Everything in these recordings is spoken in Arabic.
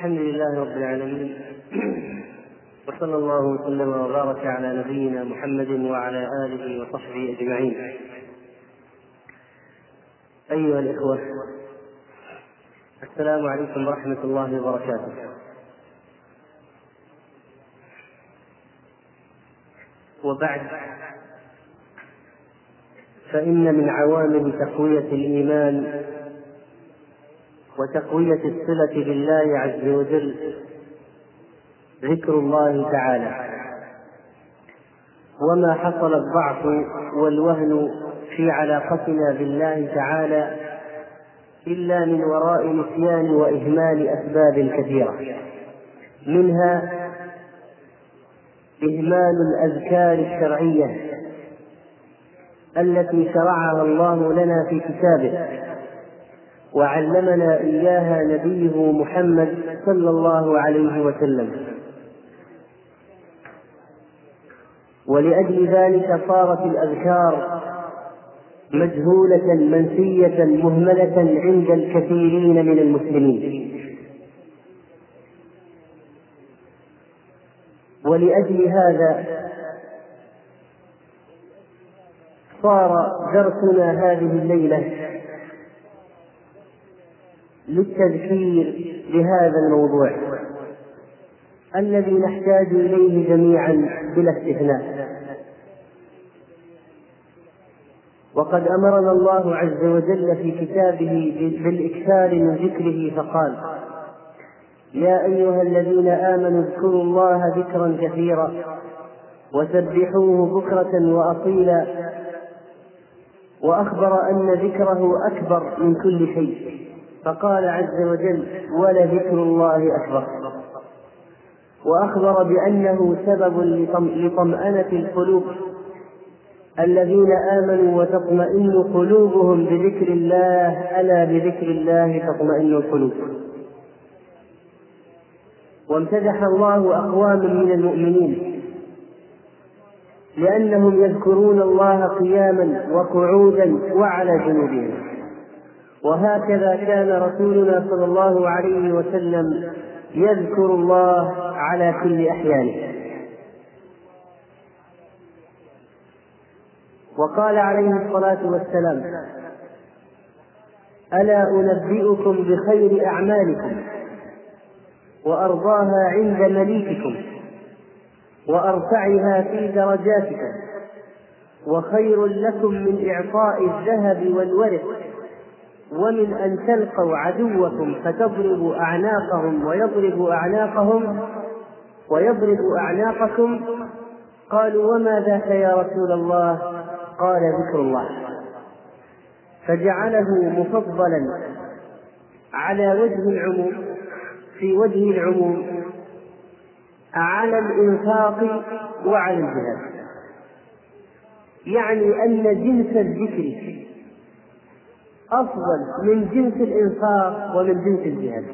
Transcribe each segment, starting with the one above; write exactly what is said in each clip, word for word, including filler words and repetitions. الحمد لله رب العالمين، وصلى الله وسلم وبارك على نبينا محمد وعلى آله وصحبه أجمعين. أيها الإخوة، السلام عليكم ورحمة الله وبركاته. وبعد، فإن من عوامل تقوية الإيمان وتقوية الصلة بالله عز وجل ذكر الله تعالى، وما حصل الضعف والوهن في علاقتنا بالله تعالى إلا من وراء نسيان وإهمال أسباب كثيرة، منها إهمال الأذكار الشرعية التي شرعها الله لنا في كتابه وعلمنا إياها نبيه محمد صلى الله عليه وسلم، ولأجل ذلك صارت الأذكار مجهولة منسية مهملة عند الكثيرين من المسلمين، ولأجل هذا صار درسنا هذه الليلة للتذكير بهذا الموضوع الذي نحتاج إليه جميعا بلا استثناء. وقد أمرنا الله عز وجل في كتابه بالإكثار من ذكره، فقال: يا أيها الذين آمنوا اذكروا الله ذكرا كثيرا وسبحوه بكرة وأصيلا، وأخبر أن ذكره أكبر من كل شيء، فقال عز وجل: ولذكر الله أكبر، وأخبر بأنه سبب لطمأنة القلوب، الذين آمنوا وتطمئن قلوبهم بذكر الله، ألا بذكر الله تطمئن القلوب. وامتدح الله أقواما من المؤمنين لأنهم يذكرون الله قياما وقعودا وعلى جنوبهم، وهكذا كان رسولنا صلى الله عليه وسلم يذكر الله على كل أحيانه. وقال عليه الصلاة والسلام: ألا أنبئكم بخير أعمالكم وأرضاها عند مليككم وأرفعها في درجاتكم، وخير لكم من إعطاء الذهب والورق ومن أن تلقوا عدوكم فتضربوا أعناقهم ويضربوا أعناقهم ويضربوا أعناقكم. قالوا: وما ذاك يا رسول الله؟ قال: ذكر الله. فجعله مفضلا على وجه العموم في وجه العموم على الإنفاق وعلى الجهاد، يعني أن جنس الذكر أفضل من جنس الإنفاق ومن جنس الجهاد.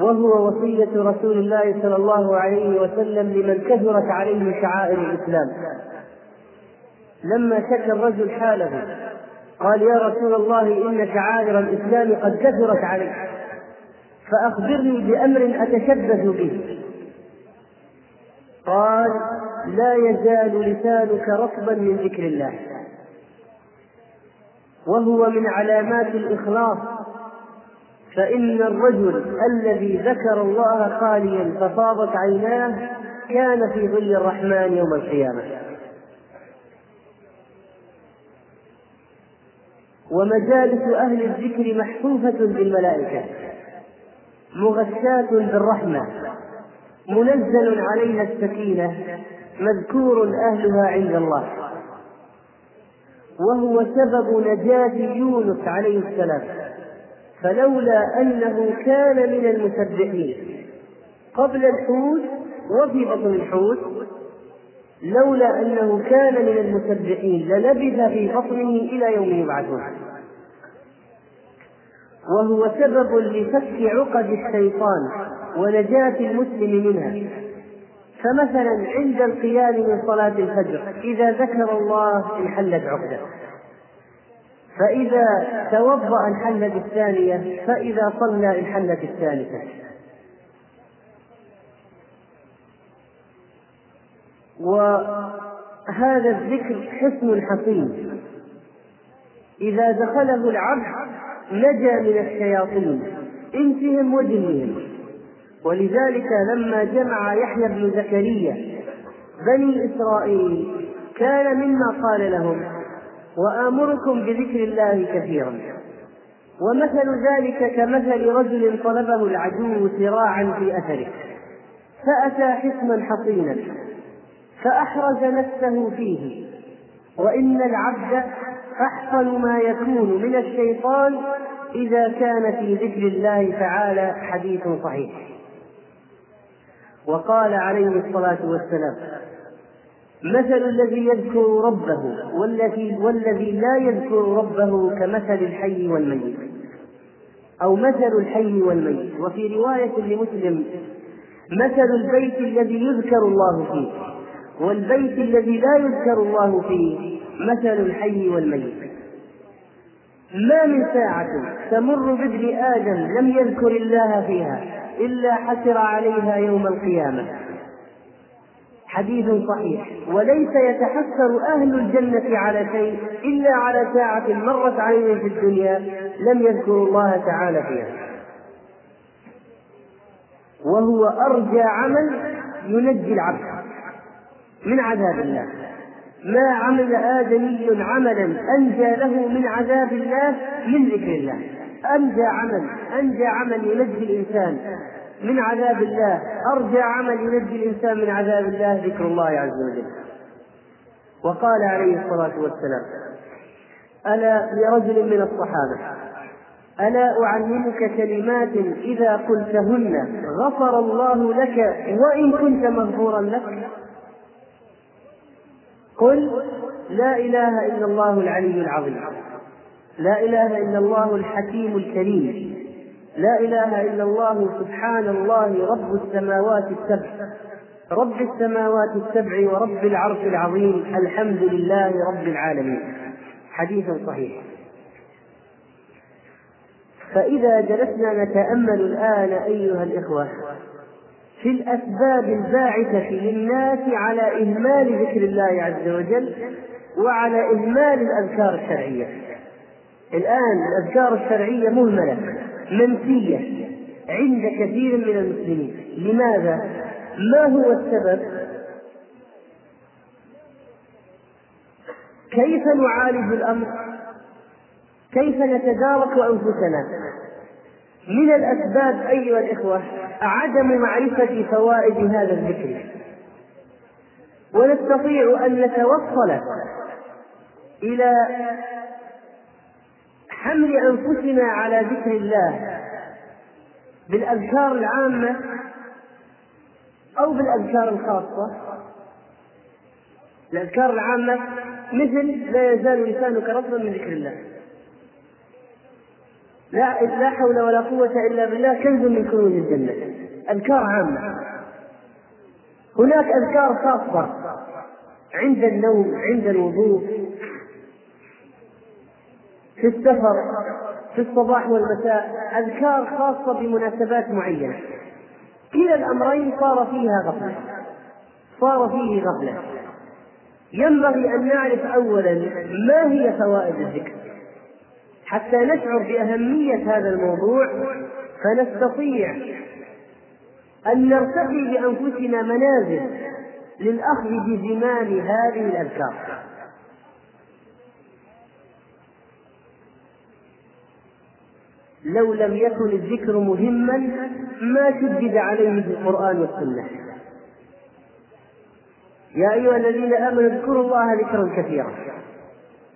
وهو وصية رسول الله صلى الله عليه وسلم لمن كثرت عليه شعائر الإسلام. لما شكى الرجل حاله قال: يا رسول الله، إن شعائر الإسلام قد كثرت علي، فأخبرني بأمر أتشبث به. قال: لا يزال لسانك رطبا من ذكر الله. وهو من علامات الإخلاص، فإن الرجل الذي ذكر الله خاليا ففاضت عيناه كان في ظل الرحمن يوم القيامة. ومجالس أهل الذكر محفوفة بالملائكة، مغشاة بالرحمة، منزل عليها السكينة، مذكور أهلها عند الله. وهو سبب نجاة يونس عليه السلام، فلولا أنه كان من المسبحين قبل الحوت وفي بطن الحوت، لولا أنه كان من المسبحين للبث في بطنه إلى يوم يبعثون. وهو سبب لفك عقد الشيطان ونجاة المسلم منها، فمثلا عند القيام من صلاة الفجر إذا ذكر الله انحلت عقدة، فإذا توضأ انحلت الثانية، فإذا صلى انحلت الثالثة. وهذا الذكر حصن حصين إذا دخله العبد نجا من الشياطين إنسهم وجنهم. ولذلك لما جمع يحيى بن زكريا بني إسرائيل كان مما قال لهم: وآمركم بذكر الله كثيرا. ومثل ذلك كمثل رجل طلبه العدو سراعا في أثره، فأتى حصنا حصينا فأحرز نفسه فيه. وإن العبد أحصن ما يكون من الشيطان إذا كان في ذكر الله تعالى. حديث صحيح. وقال عليه الصلاة والسلام: مثل الذي يذكر ربه والذي, والذي لا يذكر ربه كمثل الحي والميت، أو مثل الحي والميت. وفي رواية لمسلم: مثل البيت الذي يذكر الله فيه والبيت الذي لا يذكر الله فيه مثل الحي والميت. ما من ساعة تمر بابن آدم لم يذكر الله فيها إلا حسر عليها يوم القيامة. حديث صحيح. وليس يتحسر أهل الجنة على شيء إلا على ساعة مرت عليه في الدنيا لم يذكر الله تعالى فيها، وهو أرجى عمل ينجي العبد من عذاب الله. ما عمل آدمي عملا أنجى له من عذاب الله من ذكر الله. أنجى عمل أنجى عمل ينجي الإنسان من عذاب الله، أرجى عمل ينجي الإنسان من عذاب الله ذكر الله عز وجل. وقال عليه الصلاة والسلام: ألا لرجل من الصحابة: ألا أعلمك كلمات إذا قلتهن غفر الله لك وإن كنت مغفورا لك؟ قل: لا إله إلا الله العلي العظيم، لا إله إلا الله الحكيم الكريم، لا إله إلا الله سبحان الله رب السماوات السبع رب السماوات السبع ورب العرش العظيم، الحمد لله رب العالمين. حديث صحيح. فإذا جلسنا نتأمل الآن أيها الإخوة في الأسباب الباعثة للناس على إهمال ذكر الله عز وجل وعلى إهمال الأذكار الشرعية، الآن الأذكار الشرعية مهملة منسية عند كثير من المسلمين. لماذا؟ ما هو السبب؟ كيف نعالج الأمر؟ كيف نتدارك أنفسنا؟ من الأسباب أيها الإخوة عدم معرفة فوائد هذا الذكر، ونستطيع أن نتوصل إلى حمل أنفسنا على ذكر الله بالأذكار العامة أو بالأذكار الخاصة. الأذكار العامة مثل: لا يزال لسانك رطبا من ذكر الله، لا لا حول ولا قوة إلا بالله، كنز من كنوز الجنة. أذكار عامة. هناك أذكار خاصة عند النوم، عند الوضوء، في السفر، في الصباح والمساء، أذكار خاصة بمناسبات معينة. كلا الأمرين صار فيها غفلة، صار فيه غفلة. ينبغي أن نعرف أولا ما هي فوائد الذكر حتى نشعر بأهمية هذا الموضوع، فنستطيع أن نرتقي بأنفسنا منازل للأخذ بزمام هذه الأذكار. لو لم يكن الذكر مهما ما شدد عليه بالقرآن والسنة. يا أيها الذين آمنوا اذكروا الله ذكرا كثيرا.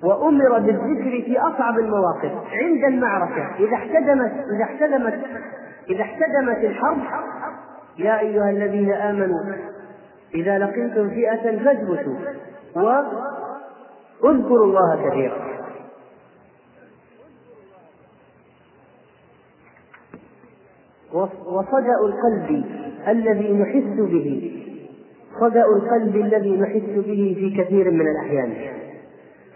وأمر بالذكر في أصعب المواقف، عند المعركة إذا احتدمت إذا احتدمت إذا احتدمت الحرب: يا أيها الذين آمنوا إذا لقيتم فئة فاثبتوا واذكروا الله كثيرا. وصدأ القلب الذي نحس به صدأ القلب الذي نحس به في كثير من الأحيان.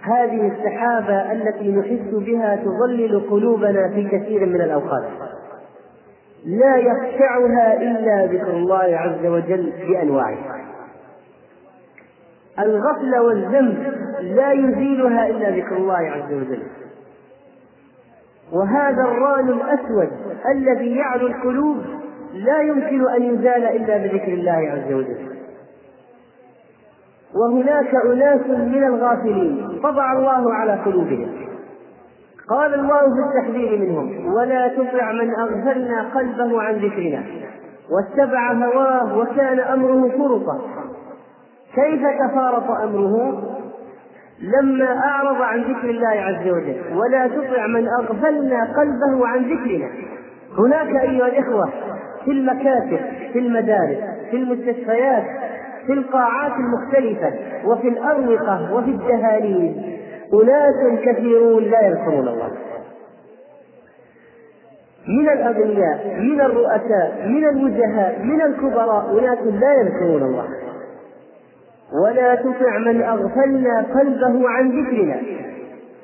هذه السحابة التي نحس بها تظلل قلوبنا في كثير من الأوقات، لا يخشعها إلا ذكر الله عز وجل بأنواعه. الغفلة والذنب لا يزيلها إلا ذكر الله عز وجل، وهذا الران الأسود الذي يعلو القلوب لا يمكن أن يزال إلا بذكر الله عز وجل. وهناك أناس من الغافلين طبع الله على قلوبهم. قال الله في التحذير منهم: ولا تطع من أغفلنا قلبه عن ذكرنا واتبع هواه وكان أمره فرطا. كيف تفارط أمره؟ لما أعرض عن ذكر الله عز وجل. ولا تطع من أغفلنا قلبه عن ذكرنا. هناك أيها الإخوة في المكاتب، في المدارس، في المستشفيات، في القاعات المختلفة، وفي الأروقة، وفي الدهاليز، أناس كثيرون لا يذكرون الله، من الأغنياء، من الرؤساء، من الوجهاء، من الكبراء، أناس لا يذكرون الله. ولا تطع من أغفلنا قلبه عن ذكرنا.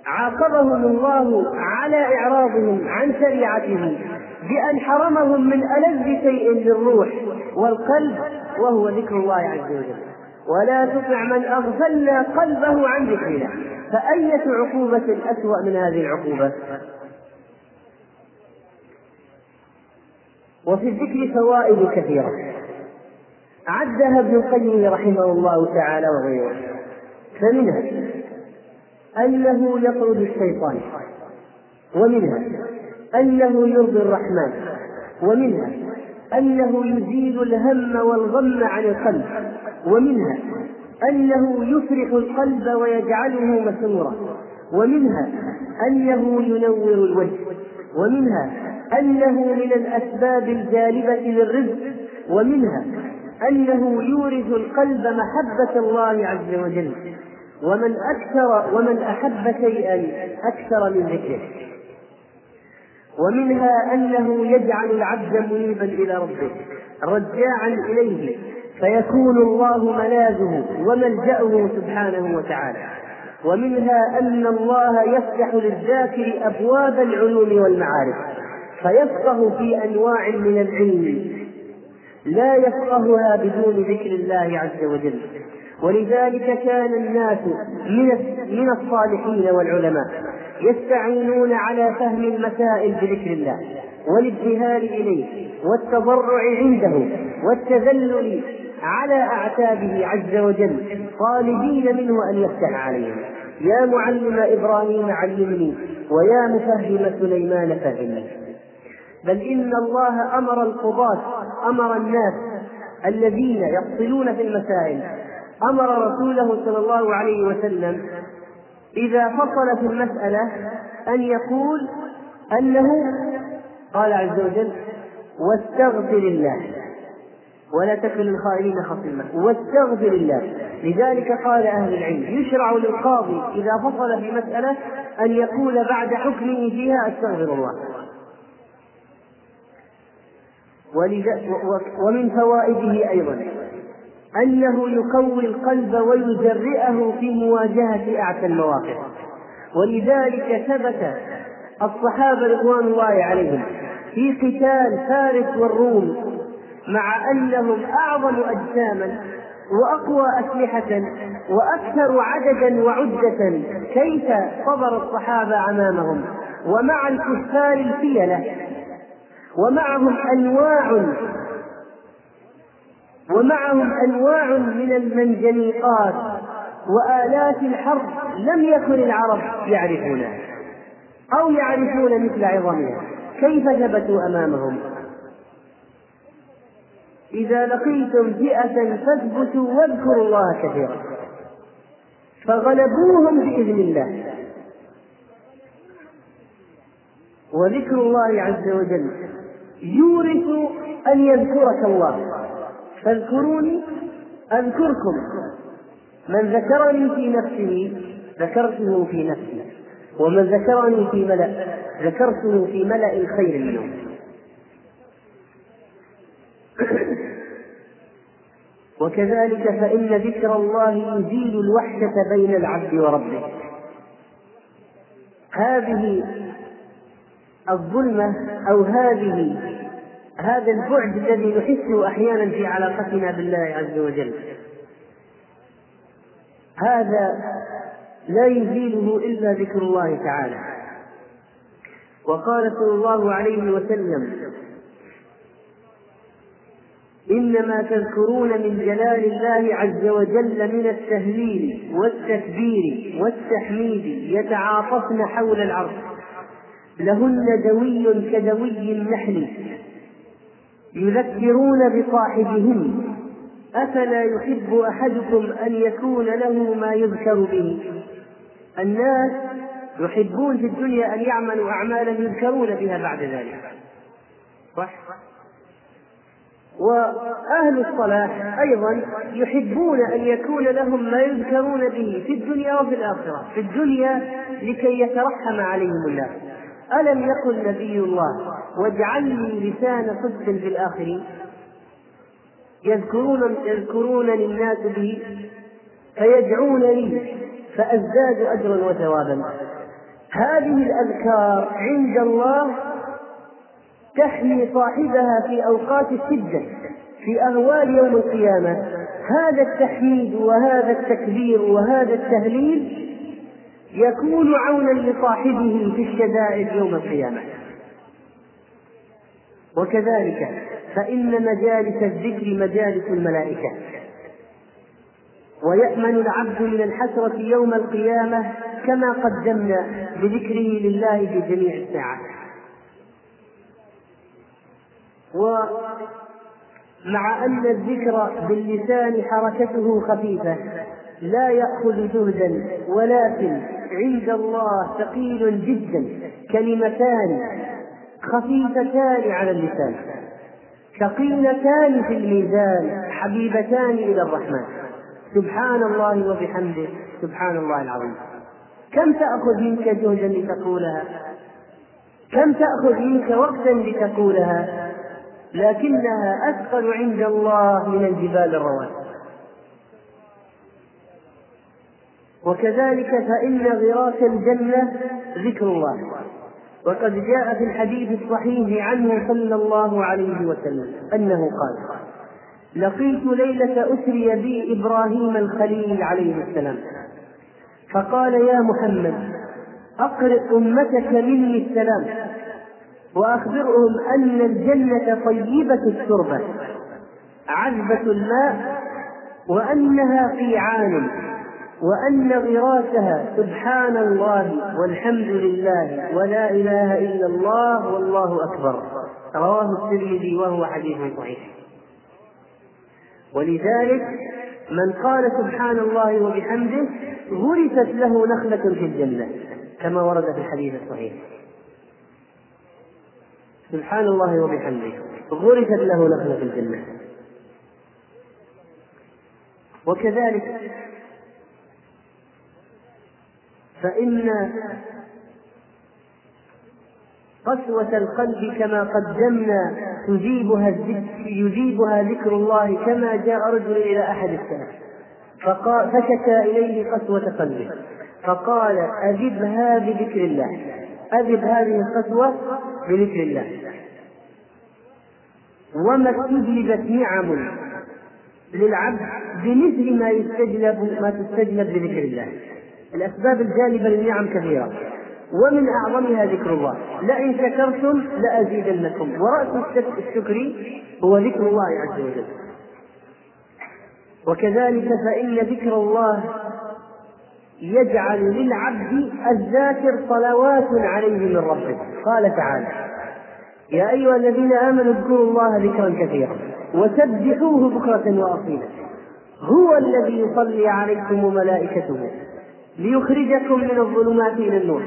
عاقبهم الله على إعراضهم عن شريعته بأن حرمهم من ألذ شيء للروح والقلب وهو ذكر الله عز وجل. ولا تطع من أغفلنا قلبه عن ذكرنا. فأية عقوبة أسوأ من هذه العقوبة؟ وفي الذكر فوائد كثيرة عدها ابن القيم رحمه الله تعالى وغيره، فمنها أنه يطرد الشيطان، ومنها أنه يرضي الرحمن، ومنها أنه يزيل الهم والغم عن القلب، ومنها أنه يفرح القلب ويجعله مسرورا، ومنها أنه ينور الوجه، ومنها أنه من الأسباب الجالبة للرزق، ومنها أنه يورث القلب محبة الله عز وجل. ومن أكثر ومن أحب شيئا أكثر من ذكره. ومنها أنه يجعل العبد منيبا إلى ربه رجاعا إليه فيكون الله ملاذه وملجأه سبحانه وتعالى. ومنها أن الله يفتح للذاكر أبواب العلوم والمعارف فيفقه في أنواع من العلم لا يفقهها بدون ذكر الله عز وجل. ولذلك كان الناس من الصالحين والعلماء يستعينون على فهم المسائل بذكر الله والابتهال إليه والتضرع عنده والتذلل على أعتابه عز وجل، طالبين منه أن يفتح عليهم: يا معلم إبراهيم علمني، ويا مفهم سليمان فهمني. بل إن الله أمر القضاة، أمر الناس الذين يقتلون في المسائل، أمر رسوله صلى الله عليه وسلم إذا فصل في المسألة أن يقول أنه قال عز وجل: واستغفر الله ولا تكن للخائنين خصيما، واستغفر الله. لذلك قال أهل العلم: يشرع للقاضي إذا فصل في مسألة أن يقول بعد حكمه فيها: استغفر الله. ومن فوائده أيضا أنه يقوي القلب ويجرئه في مواجهة أعتى المواقف. ولذلك ثبت الصحابة رضوان الله عليهم في قتال فارس والروم مع أنهم أعظم أجساما وأقوى أسلحة وأكثر عددا وعدة، كيف صبر الصحابة أمامهم ومع الكفار الفيلة، ومعهم أنواع ومعهم أنواع من المنجنيقات وآلات الحرب لم يكن العرب يعرفونها أو يعرفون مثل عظمها. كيف ثبتوا أمامهم؟ إذا لقيتم فئة فاثبتوا واذكروا الله كثيرا. فغلبوهم بإذن الله. وذكر الله عز وجل يورث أن يذكرك الله: فاذكروني أذكركم، من ذكرني في نفسه ذكرته في نفسي، ومن ذكرني في ملأ ذكرته في ملأ خير منهم. وكذلك فإن ذكر الله يزيل الوحشة بين العبد وربه. هذه الظلمة أو هذه هذا البعد الذي نحسه أحيانا في علاقتنا بالله عز وجل، هذا لا يزيله إلا ذكر الله تعالى. وقال صلى الله عليه وسلم: إنما تذكرون من جلال الله عز وجل من التهليل والتكبير والتحميد يتعاطفن حول العرش، لهن دوي كدوي النحل يذكرون بصاحبهن، أفلا يحب أحدكم أن يكون له ما يذكر به. الناس يحبون في الدنيا أن يعملوا أعمالا يذكرون بها بعد ذلك، صح؟ وأهل الصلاح أيضا يحبون أن يكون لهم ما يذكرون به في الدنيا وفي الآخرة. في الدنيا لكي يترحم عليهم الله، ألم يقل نبي الله: واجعلني لسان صدق في الآخرين، يذكرون يذكرونني الناس به فيدعونني فأزداد أجرا وثوابا. هذه الأذكار عند الله تحمي صاحبها في أوقات الشدة، في أهوال يوم القيامة. هذا التحميد وهذا التكبير وهذا التهليل يكون عونا لصاحبه في الشدائد يوم القيامة. وكذلك فإن مجالس الذكر مجالس الملائكة، ويأمن العبد من الحسرة يوم القيامة كما قدمنا بذكره لله في جميع الساعات. ومع أن الذكر باللسان حركته خفيفة لا يأخذ جهدا، ولكن عند الله ثقيل جدا، كلمتان خفيفتان على اللسان، ثقيلتان في الميزان، حبيبتان إلى الرحمن. سبحان الله وبحمده، سبحان الله العظيم. كم تأخذ منك جهدا لتقولها، كم تأخذ منك وقتا لتقولها، لكنها أثقل عند الله من الجبال الرواسي. وكذلك فإن غراس الجنة ذكر الله، وقد جاء في الحديث الصحيح عنه صلى الله عليه وسلم أنه قال: لقيت ليلة أسري بي إبراهيم الخليل عليه السلام، فقال: يا محمد أقرئ أمتك مني السلام، وأخبرهم أن الجنة طيبة التربة عذبة الماء، وأنها قيعان، وأن غراسها سبحان الله والحمد لله ولا إله إلا الله والله أكبر. رواه الترمذي وهو حديث صحيح. ولذلك من قال سبحان الله وبحمده غرست له نخلة في الجنة كما ورد في الحديث الصحيح. سبحان الله وبحمده غرست له نخلة في الجنة. وكذلك فإن قسوة القلب كما قدمنا يجيبها, يجيبها ذكر الله، كما جاء رجل إلى أحد السلف فشكى إليه قسوة قلبه، فقال: أذبها بذكر الله، أذب هذه القسوة بذكر الله. وما استجلبت نعم للعبد بمثل ما يستجلب ما تستجلب بذكر الله. الأسباب الجالبة للنعم كثيرة، ومن أعظمها ذكر الله: لئن شكرتم لأزيدنكم. ورأس الشكر هو ذكر الله عز وجل. وكذلك فإن ذكر الله يجعل للعبد الذاكر صلوات عليه من ربه. قال تعالى: يا أيها الذين آمنوا اذكروا الله ذكرا كثيرا وسبحوه بكرة وأصيلا، هو الذي يصلي عليكم وملائكته ليخرجكم من الظلمات إلى النور.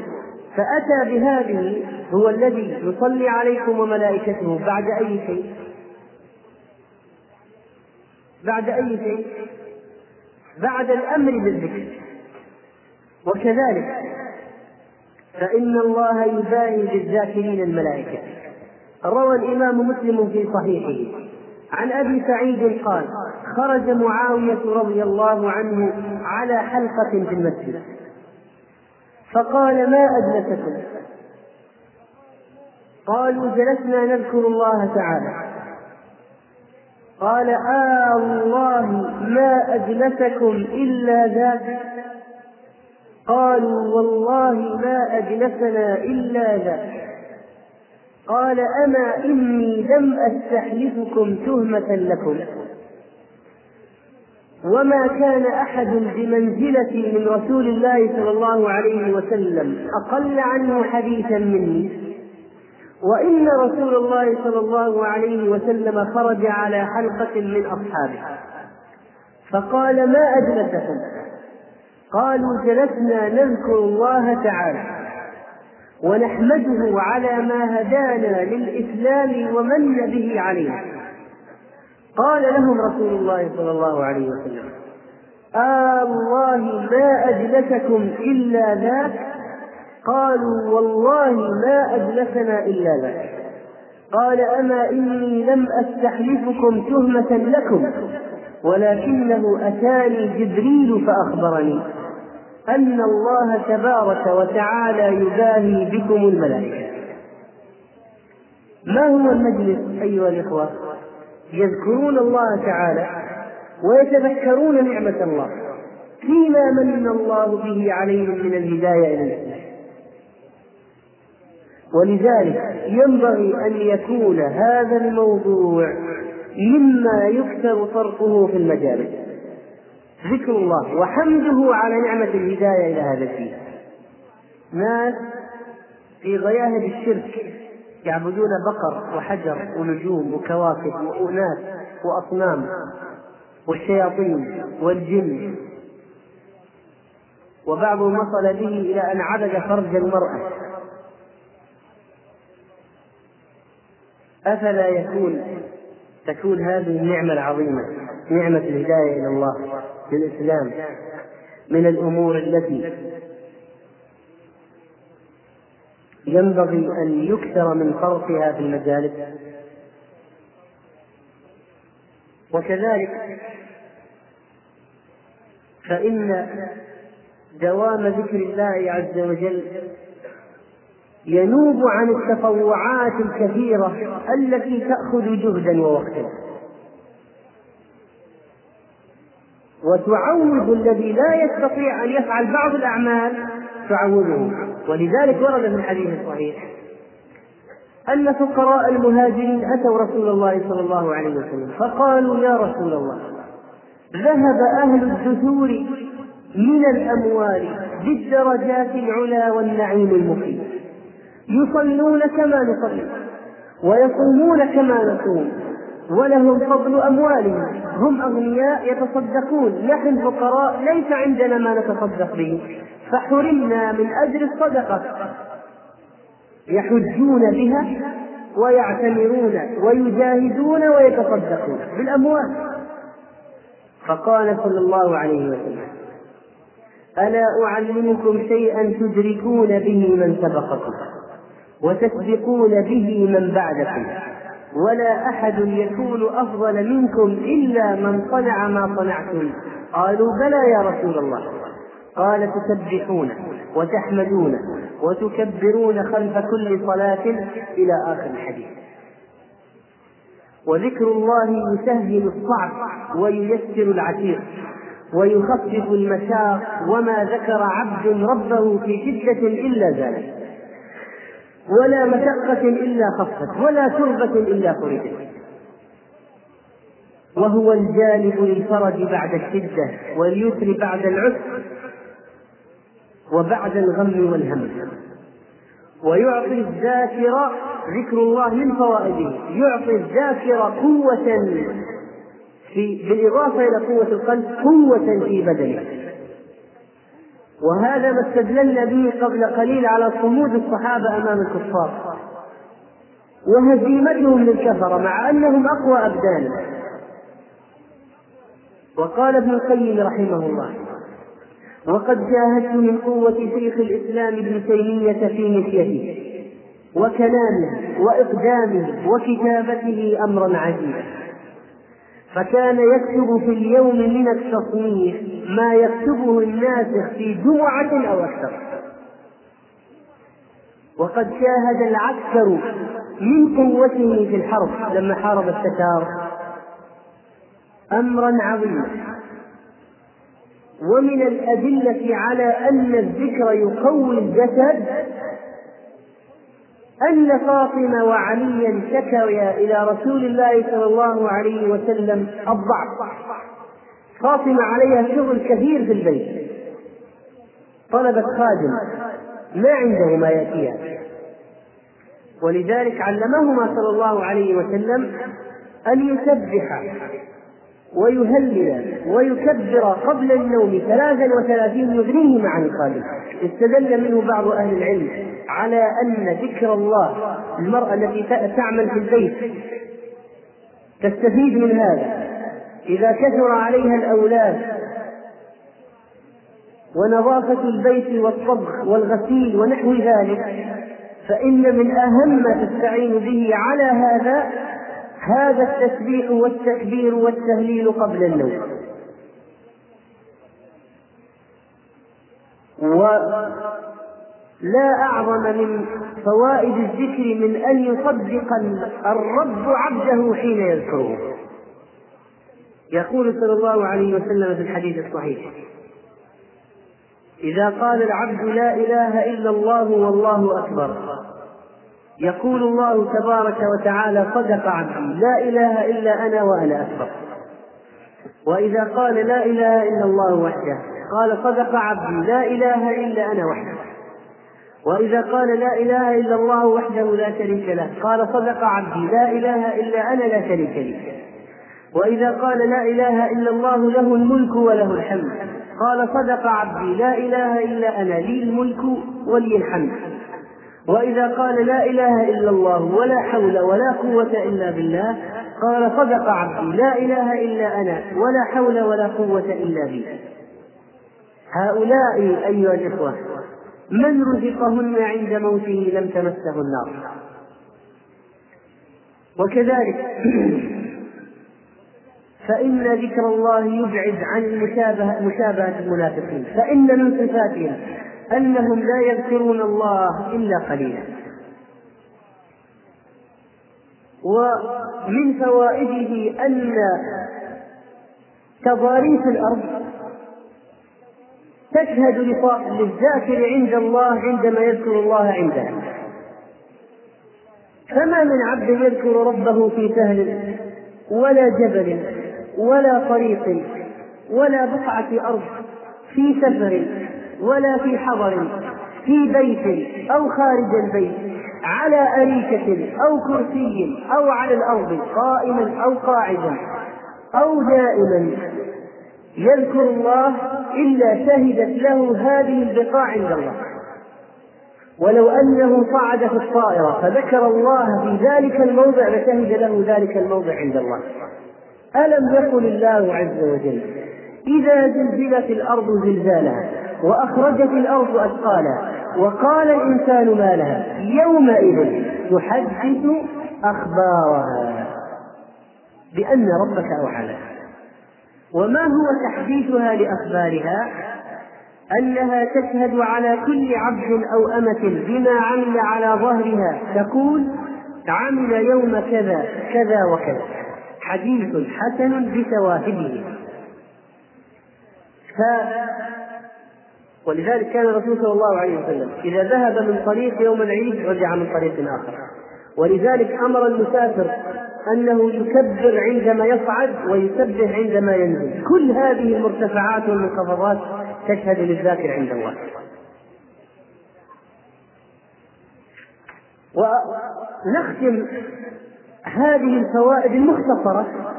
فأتى بهذه هو الذي يصلي عليكم وملائكته بعد أي شيء، بعد أي شيء بعد الأمر بالذكر. وكذلك فإن الله يباهي بالذاكرين الملائكة. روى الإمام مسلم في صحيحه عن أبي سعيد قال: خرج معاوية رضي الله عنه على حلقة في المسجد فقال: ما أجلسكم؟ قالوا: جلسنا نذكر الله تعالى. قال: آه الله ما أجلسكم إلا ذاك؟ قالوا: والله ما أجلسنا إلا ذاك. قال: أما إني لم أستحلفكم تهمة لكم، وما كان أحد بمنزلتي من رسول الله صلى الله عليه وسلم أقل عنه حديثا مني، وإن رسول الله صلى الله عليه وسلم خرج على حلقة من أصحابه. فقال: ما أجلسكم؟ قالوا: جلسنا نذكر الله تعالى ونحمده على ما هدانا للإسلام ومن به عليه. قال لهم رسول الله صلى الله عليه وسلم: آه الله ما أجلسكم إلا ذاك؟ قالوا: والله ما أجلسنا إلا ذاك. قال: أما إني لم أستحلفكم تهمة لكم، ولكنه أتاني جبريل فأخبرني أن الله تبارك وتعالى يباهي بكم الملائكة. ما هو المجلس أيها الإخوة؟ يذكرون الله تعالى ويتذكرون نعمة الله فيما من الله به عليهم من الهداية إلى الإسلام. ولذلك ينبغي أن يكون هذا الموضوع مما يكثر طرقه في المجالس، ذكر الله وحمده على نعمة الهداية إلى هذا الدين. ناس في غياهب الشرك يعبدون بقر وحجر ونجوم وكواكب وأناس وأصنام والشياطين والجن، وبعضهم وصل به إلى أن عبد فرج المرأة. أفلا يكون تكون هذه النعمة العظيمة، نعمة الهداية إلى الله للإسلام، من الأمور التي ينبغي أن يكثر من طرفها في المجالس؟ وكذلك فإن دوام ذكر الله عز وجل ينوب عن التطوعات الكثيرة التي تأخذ جهدا ووقتا، وتعوض الذي لا يستطيع أن يفعل بعض الأعمال تعوضه. ولذلك ورد في الحديث الصحيح أن فقراء المهاجرين أتوا رسول الله صلى الله عليه وسلم فقالوا: يا رسول الله، ذهب أهل الدثور من الأموال بالدرجات العلا والنعيم المقيم، يصلون كما نصلي ويصومون كما نصوم، ولهم فضل أموالهم، هم أغنياء يتصدقون، نحن فقراء ليس عندنا ما نتصدق به، فحرمنا من أجر الصدقة. يحجون بها ويعتمرون ويجاهدون ويتصدقون بالأموال. فقال صلى الله عليه وسلم: ألا أعلمكم شيئا تدركون به من سبقكم وتسبقون به من بعدكم، ولا أحد يكون أفضل منكم إلا من صنع ما صنعتم. قالوا: بلى يا رسول الله. قال: تسبحون وتحمدون وتكبرون خلف كل صلاة، إلى آخر الحديث. وذكر الله يسهل الصعب وييسر العسير ويخفف المشاق، وما ذكر عبد ربه في شدة إلا ذلك، ولا مشقة إلا خفت، ولا كربة إلا فرجت، وهو الجالب للفرج بعد الشدة واليسر بعد العسر وبعد الغم والهم. ويعطي الذاكرة، ذكر الله من فوائده يعطي الذاكرة قوة في بالإضافة إلى قوة القلب قوة في بدنه. وهذا ما استدللنا به قبل قليل على صمود الصحابة أمام الكفار وهزيمتهم للكفرة مع أنهم أقوى أبدانا. وقال ابن القيم رحمه الله: وقد جاهدت من قوة شيخ الإسلام ابن تيمية في نسيته وكلامه وإقدامه وكتابته أمرا عجيبا، فكان يكتب في اليوم من التصنيف ما يكتبه الناسخ في جمعة أو أكثر. وقد شاهد العسكر من قوته في الحرب لما حارب التتار أمرا عظيما. ومن الأدلة على أن الذكر يقوي الجسد أن فاطمة وعليا شكوا إلى رسول الله صلى الله عليه وسلم الضعف. فاطمة عليها شغل كثير في البيت، طلبت خادم ما عنده ما يأتيها، ولذلك علمهما صلى الله عليه وسلم أن يسبح ويهلل ويكبر قبل النوم ثلاثا وثلاثين يغنيهما عن الخادم. استدل منه بعض أهل العلم على أن ذكر الله المرأة التي تعمل في البيت تستفيد من هذا، إذا كثر عليها الأولاد ونظافة البيت والطبخ والغسيل ونحو ذلك، فإن من أهم ما تستعين به على هذا هذا التسبيح والتكبير والتهليل قبل النوم. ولا أعظم من فوائد الذكر من أن يصدق الرب عبده حين يذكره. يقول صلى الله عليه وسلم في الحديث الصحيح: إذا قال العبد لا إله إلا الله والله أكبر، يقول الله تبارك وتعالى: صدق عبدي، لا إله إلا أنا وأنا أكبر. وإذا قال لا إله إلا الله وحده، قال: صدق عبدي، لا إله إلا أنا وحده. وإذا قال لا إله إلا الله وحده لا شريك له، قال: صدق عبدي، لا إله إلا أنا لا شريك لي. وإذا قال لا إله إلا الله له الملك وله الحمد، قال: صدق عبدي، لا إله إلا أنا لي الملك ولي الحمد. وإذا قال لا إله إلا الله ولا حول ولا قوة إلا بالله، قال: صدق عبدي، لا إله إلا أنا ولا حول ولا قوة إلا بي. هؤلاء أيها الإخوة من رزقهن عند موته لم تمسه النار. وكذلك فإن ذكر الله يبعد عن مشابهة المنافقين، فإن من صفاتهم أنهم لا يذكرون الله إلا قليلا. ومن فوائده أن تضاريس الأرض تشهد للذاكر عند الله عندما يذكر الله عنده. فما من عبد يذكر ربه في سهل ولا جبل ولا طريق ولا بقعة أرض، في سفر ولا في حضر، في بيت أو خارج البيت، على أريكة أو كرسي أو على الأرض، قائما أو قاعدا أو دائما، يذكر الله إلا شهدت له هذه البقاع عند الله. ولو أنه صعد في الطائرة فذكر الله في ذلك الموضع لشهد له ذلك الموضع عند الله. ألم يقل الله عز وجل: إذا زلزلت الأرض زلزالها وأخرجت الأرض أثقالها وقال الإنسان ما لها، يومئذ تحدث أخبارها بأن ربك أوحى لها. وما هو تحديثها لأخبارها؟ أنها تشهد على كل عبد أو أمة بما عمل على ظهرها، تقول: عمل يوم كذا كذا وكذا، حديث حسن بشواهده. ف ولذلك كان الرسول صلى الله عليه وسلم إذا ذهب من طريق يوم العيد رجع من طريق آخر، ولذلك أمر المسافر أنه يكبر عندما يصعد ويسبح عندما ينزل. كل هذه المرتفعات والمنخفضات تشهد للذاكر عند الله. ونختم هذه الفوائد المختصرة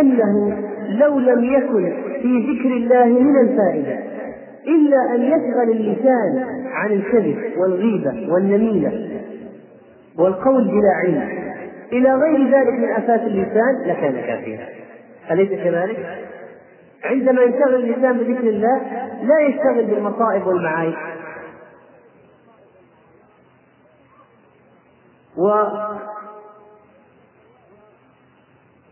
أنه لو لم يكن في ذكر الله من الفائدة إلا أن يشغل اللسان عن الكذب والغيبة والنميمة والقول بلا علم إلى غير ذلك من آفات اللسان لكان كافيا. أليس كذلك؟ عندما يشتغل اللسان بذكر الله لا يشتغل بالمصائب والمعايب. و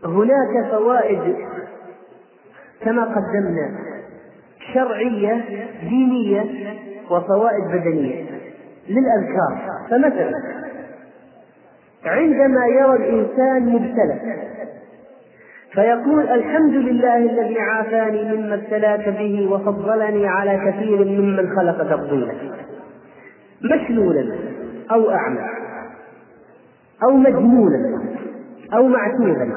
هناك فوائد كما قدمنا شرعية دينية وفوائد بدنية للأذكار. فمثلا عندما يرى الإنسان مبتلى فيقول الحمد لله الذي عافاني مما ابتلاك به وفضلني على كثير ممن خلق تفضيلا، مشلولا أو أعمى أو مجنونا أو معتوبا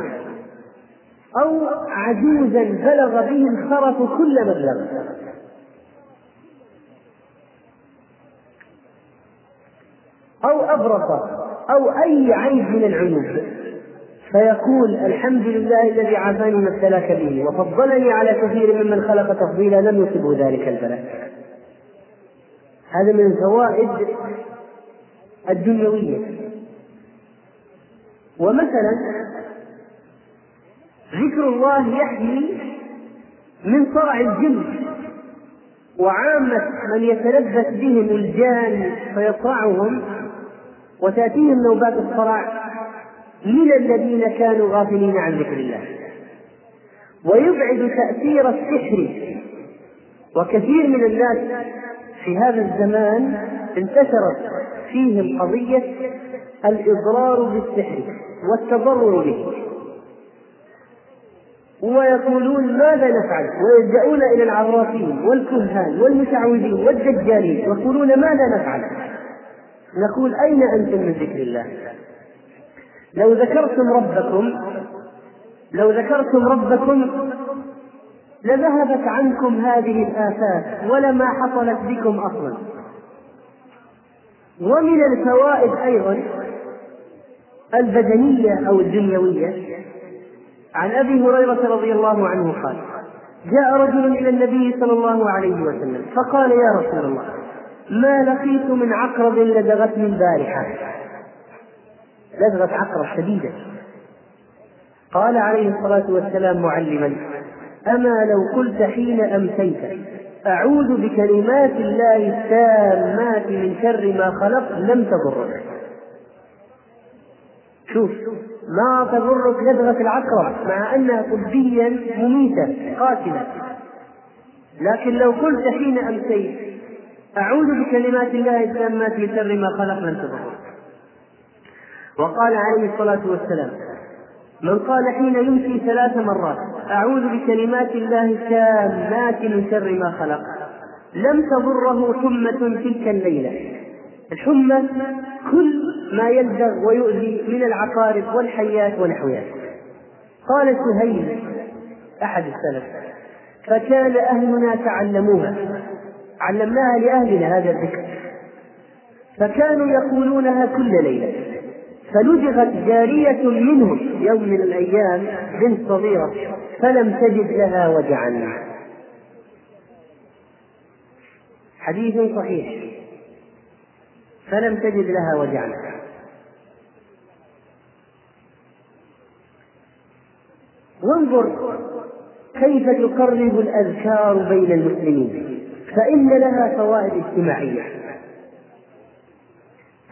أو عجوزا بلغ به الخرف كل مبلغ. أو أبرص أو أي عيب من العيوب فيقول الحمد لله الذي عافاني ما ابتلاك به وفضلني على كثير ممن خلق تفضيلا لم يصبه ذلك البلاء. هذا من الفوائد الدنيوية. ومثلا ذكر الله يحمي من صرع الجن وعامة من يتلبس بهم الجان فيصرعهم وتأتيهم نوبات الصرع من الذين كانوا غافلين عن ذكر الله، ويبعد تأثير السحر. وكثير من الناس في هذا الزمان انتشرت فيهم قضية الإضرار بالسحر والتضرر به، ويقولون ماذا نفعل، ويلجؤون إلى العرافين والكهان والمشعوذين والدجالين، يقولون ماذا نفعل؟ نقول أين أنتم من ذكر الله؟ لو ذكرتم ربكم لو ذكرتم ربكم لذهبت عنكم هذه الآفات ولما حصلت بكم أصلا. ومن الفوائد أيضا البدنية أو الدنيوية، عن أبي هريرة رضي الله عنه قال جاء رجل إلى النبي صلى الله عليه وسلم فقال يا رسول الله ما لقيت من عقرب لدغتني البارحة، لدغت عقرب شديدة. قال عليه الصلاة والسلام معلما أما لو قلت حين أمسيت أعوذ بكلمات الله التامات من شر ما خلق لم تضرك. شوف ما تضرك لدغة العقرب مع أنها طبيا مميتة قاتلة، لكن لو قلت حين أمسيت أعوذ بكلمات الله التامات من شر ما خلق لم تضرك. وقال عليه الصلاة والسلام من قال حين يمسي ثلاث مرات أعوذ بكلمات الله التامات من شر ما خلق لم تضره حمة تلك الليلة. الحمة كل ما يلدغ ويؤذي من العقارب والحيات ونحوها. قال سهيل أحد السلف فكان أهلنا تعلموها، علمناها لأهلنا هذا الذكر، فكانوا يقولونها كل ليلة، فلدغت جارية منهم يوم من الأيام بنت صغيرة فلم تجد لها وجعا. حديث صحيح فلم تجد لها وجعا. وانظر كيف تقرب الأذكار بين المسلمين، فإن لها فوائد اجتماعية.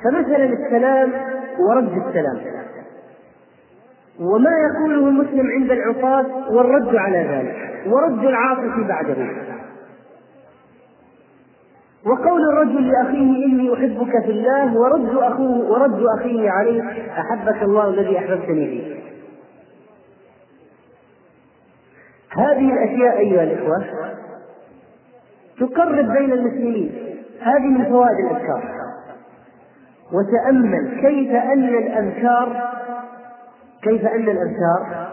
فمثلا السلام ورد السلام وما يقوله المسلم عند العصاة والرد على ذلك ورد العاطف بعده، وقول الرجل لأخيه إني أحبك في الله ورد أخوه ورد أخيه عليه أحبك الله الذي أحببتني فيه. هذه الأشياء أيها الإخوة تقرب بين المسلمين، هذه من فوائد الأذكار. وتأمل كيف أن الأذكار كيف أن الأذكار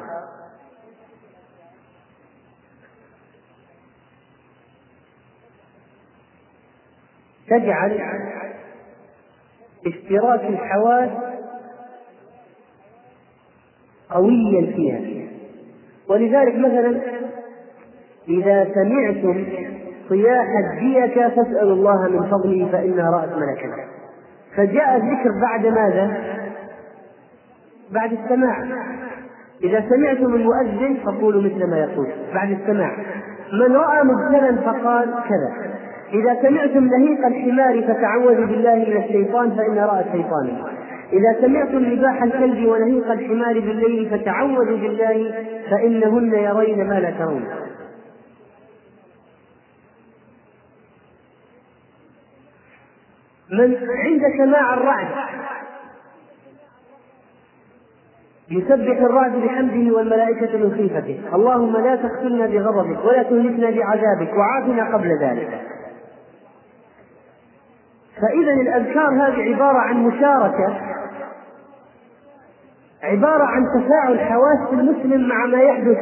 تجعل اشتراك الحواس قويا فيها. ولذلك مثلا إذا سمعتم صياح الديكة فاسألوا الله من فضله فإنها رأت ملكا، فجاء الذكر بعد ماذا؟ بعد السماع. إذا سمعتم المؤذن فقولوا مثل ما يقول بعد السماع. من رأى مبتلا فقال كذا. إذا سمعتم لهيق الحمار فتعوذوا بالله من الشيطان فإن رأى الشيطان. إذا سمعتم نباح الكلب ونهيق الحمار بالليل فتعوذوا بالله فإنهن يرين ما لا ترون. من عند سماع الرعد يسبح الرعد بحمده والملائكة من خيفته، اللهم لا تخذلنا بغضبك ولا تهلكنا بعذابك وعافنا قبل ذلك. فإذا الأذكار هذه عبارة عن مشاركة، عبارة عن تفاعل حواس المسلم مع ما يحدث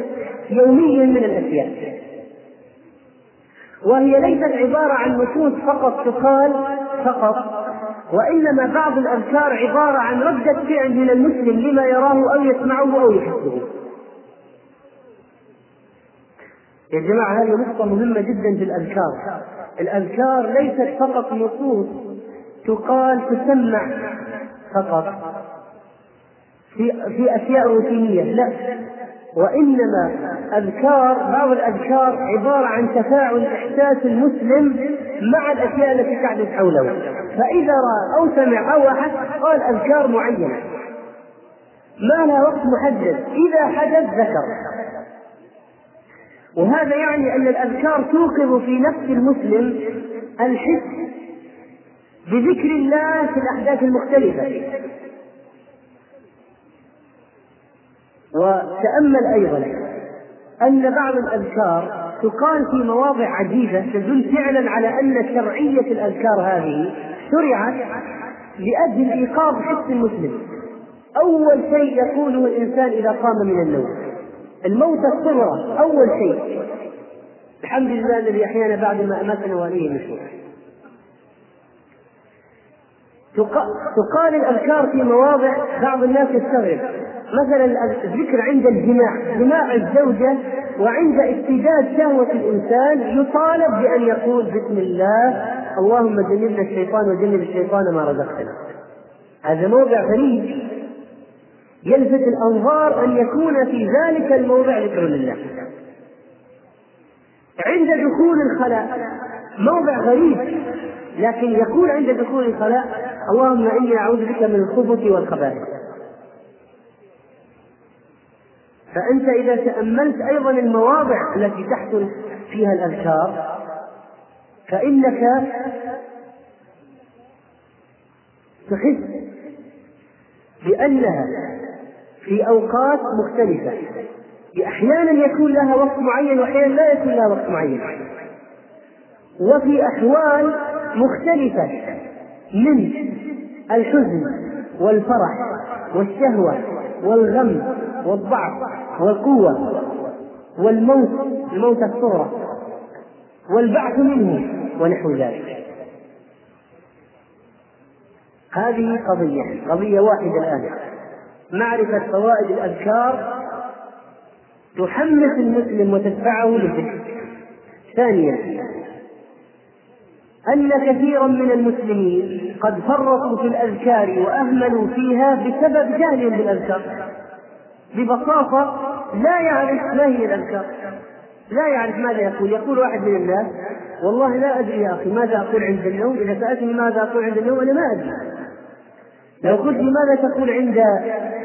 يوميا من الأشياء، وهي ليست عبارة عن نصوص فقط تقال فقط، وإنما بعض الأذكار عبارة عن ردة فعل من المسلم لما يراه أو يسمعه أو يحسه. يا جماعة هذه نقطة مهمة جدا في الأذكار. الأذكار ليست فقط نصوص تقال تسمع فقط في, في أشياء روتينية، لا، وإنما أذكار بعض الأذكار عبارة عن تفاعل إحساس المسلم مع الأشياء التي تحدث حوله، فإذا رأى أو سمع أو أحد قال أذكار معينة ما لها وقت محدد، إذا حدث ذكر. وهذا يعني أن الأذكار توقظ في نفس المسلم الحس بذكر الله في الأحداث المختلفة. وتأمل أيضا أن بعض الأذكار تقال في مواضع عجيبة تدل فعلا على أن شرعية الأذكار هذه شرعت لأجل إيقاظ حس المسلم. أول شيء يقوله الإنسان إذا قام من النوم الموت الصغرى، أول شيء الحمد لله الذي أحيانا بعد ما أماتنا وإليه النشور. تقال الأذكار في مواضع بعض الناس يستغرب، مثلا الذكر عند الجماع، جماع الزوجة وعند استجاب شهوة الإنسان يطالب بأن يقول بسم الله اللهم جنبنا الشيطان وجنب الشيطان ما رزقتنا. هذا موضع غريب يلفت الأنظار أن يكون في ذلك الموضع ذكر لله. عند دخول الخلاء موضع غريب، لكن يقول عند دخول الخلاء اللهم إني أعوذ بك من الخبث والخبائث. فأنت إذا تأملت أيضا المواضع التي تحصل فيها الأذكار فإنك تحس بأنها في أوقات مختلفة، أحيانا يكون لها وقت معين وأحيانا لا يكون لها وقت معين، وفي أحوال مختلفة من الحزن والفرح والشهوة والغم والضعف والقوة والموت الموت الصغرى والبعث منه ونحو ذلك. هذه قضية قضية واحدة الآن، معرفة فوائد الأذكار تحمس المسلم وتدفعه للذكر. ثانيا، أن كثيرا من المسلمين قد فرطوا في الأذكار وأهملوا فيها بسبب جهلهم بالأذكار، ببساطة لا يعرف ما هي الأذكار، لا يعرف ماذا يقول. يقول واحد من الناس والله لا أدري يا أخي ماذا أقول عند النوم، إذا سألتني ماذا أقول عند النوم أنا ما أدري، لو قلت لي ماذا تقول عند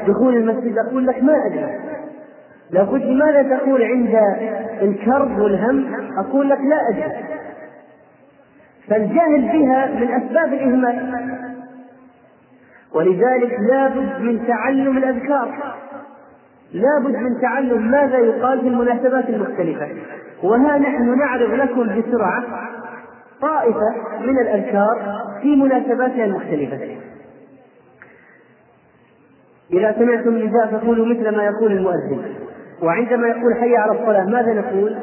دخول المسجد أقول لك ما أدري، لو قلت لي ماذا تقول عند الكرب والهم أقول لك لا أدري. فالجاهل بها من أسباب الإهمال، ولذلك لابد من تعلم الأذكار، لابد من تعلم ماذا يقال في المناسبات المختلفة. وها نحن نعرض لكم بسرعة طائفة من الأذكار في مناسباتها المختلفة. إذا سمعتم النداء فقولوا مثل ما يقول المؤذن، وعندما يقول حي على الصلاة ماذا نقول؟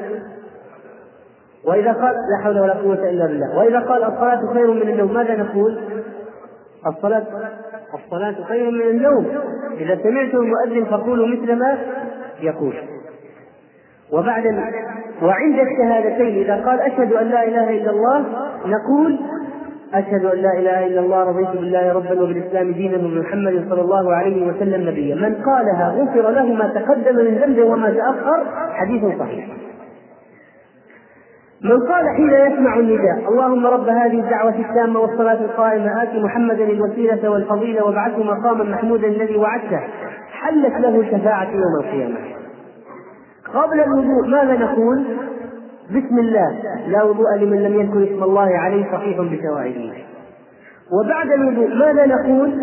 وإذا قال لا حول ولا قوة إلا بالله، وإذا قال الصلاة خير من النوم ماذا نقول؟ الصلاة الصلاة خير من النوم. إذا سمعتم المؤذن فقولوا مثل ما يقول. وبعد وعند الشهادتين إذا قال أشهد أن لا إله إلا الله نقول أشهد أن لا إله إلا الله رضيت بالله ربا وبالإسلام دينا وبمحمد صلى الله عليه وسلم نبيا، من قالها غفر له ما تقدم من ذنبه وما تأخر، حديث صحيح. من قال حين يسمع النداء: اللهم رب هذه الدعوة التامة والصلاة القائمة آت محمدا الوسيلة والفضيلة وابعثه مقاما محمودا الذي وعدته، حلت له الشفاعة يوم القيامة. قبل الوضوء ماذا نقول؟ بسم الله، لا وضوء لمن لم يذكر اسم الله عليه صحيح بشواهده. وبعد الوضوء ماذا نقول؟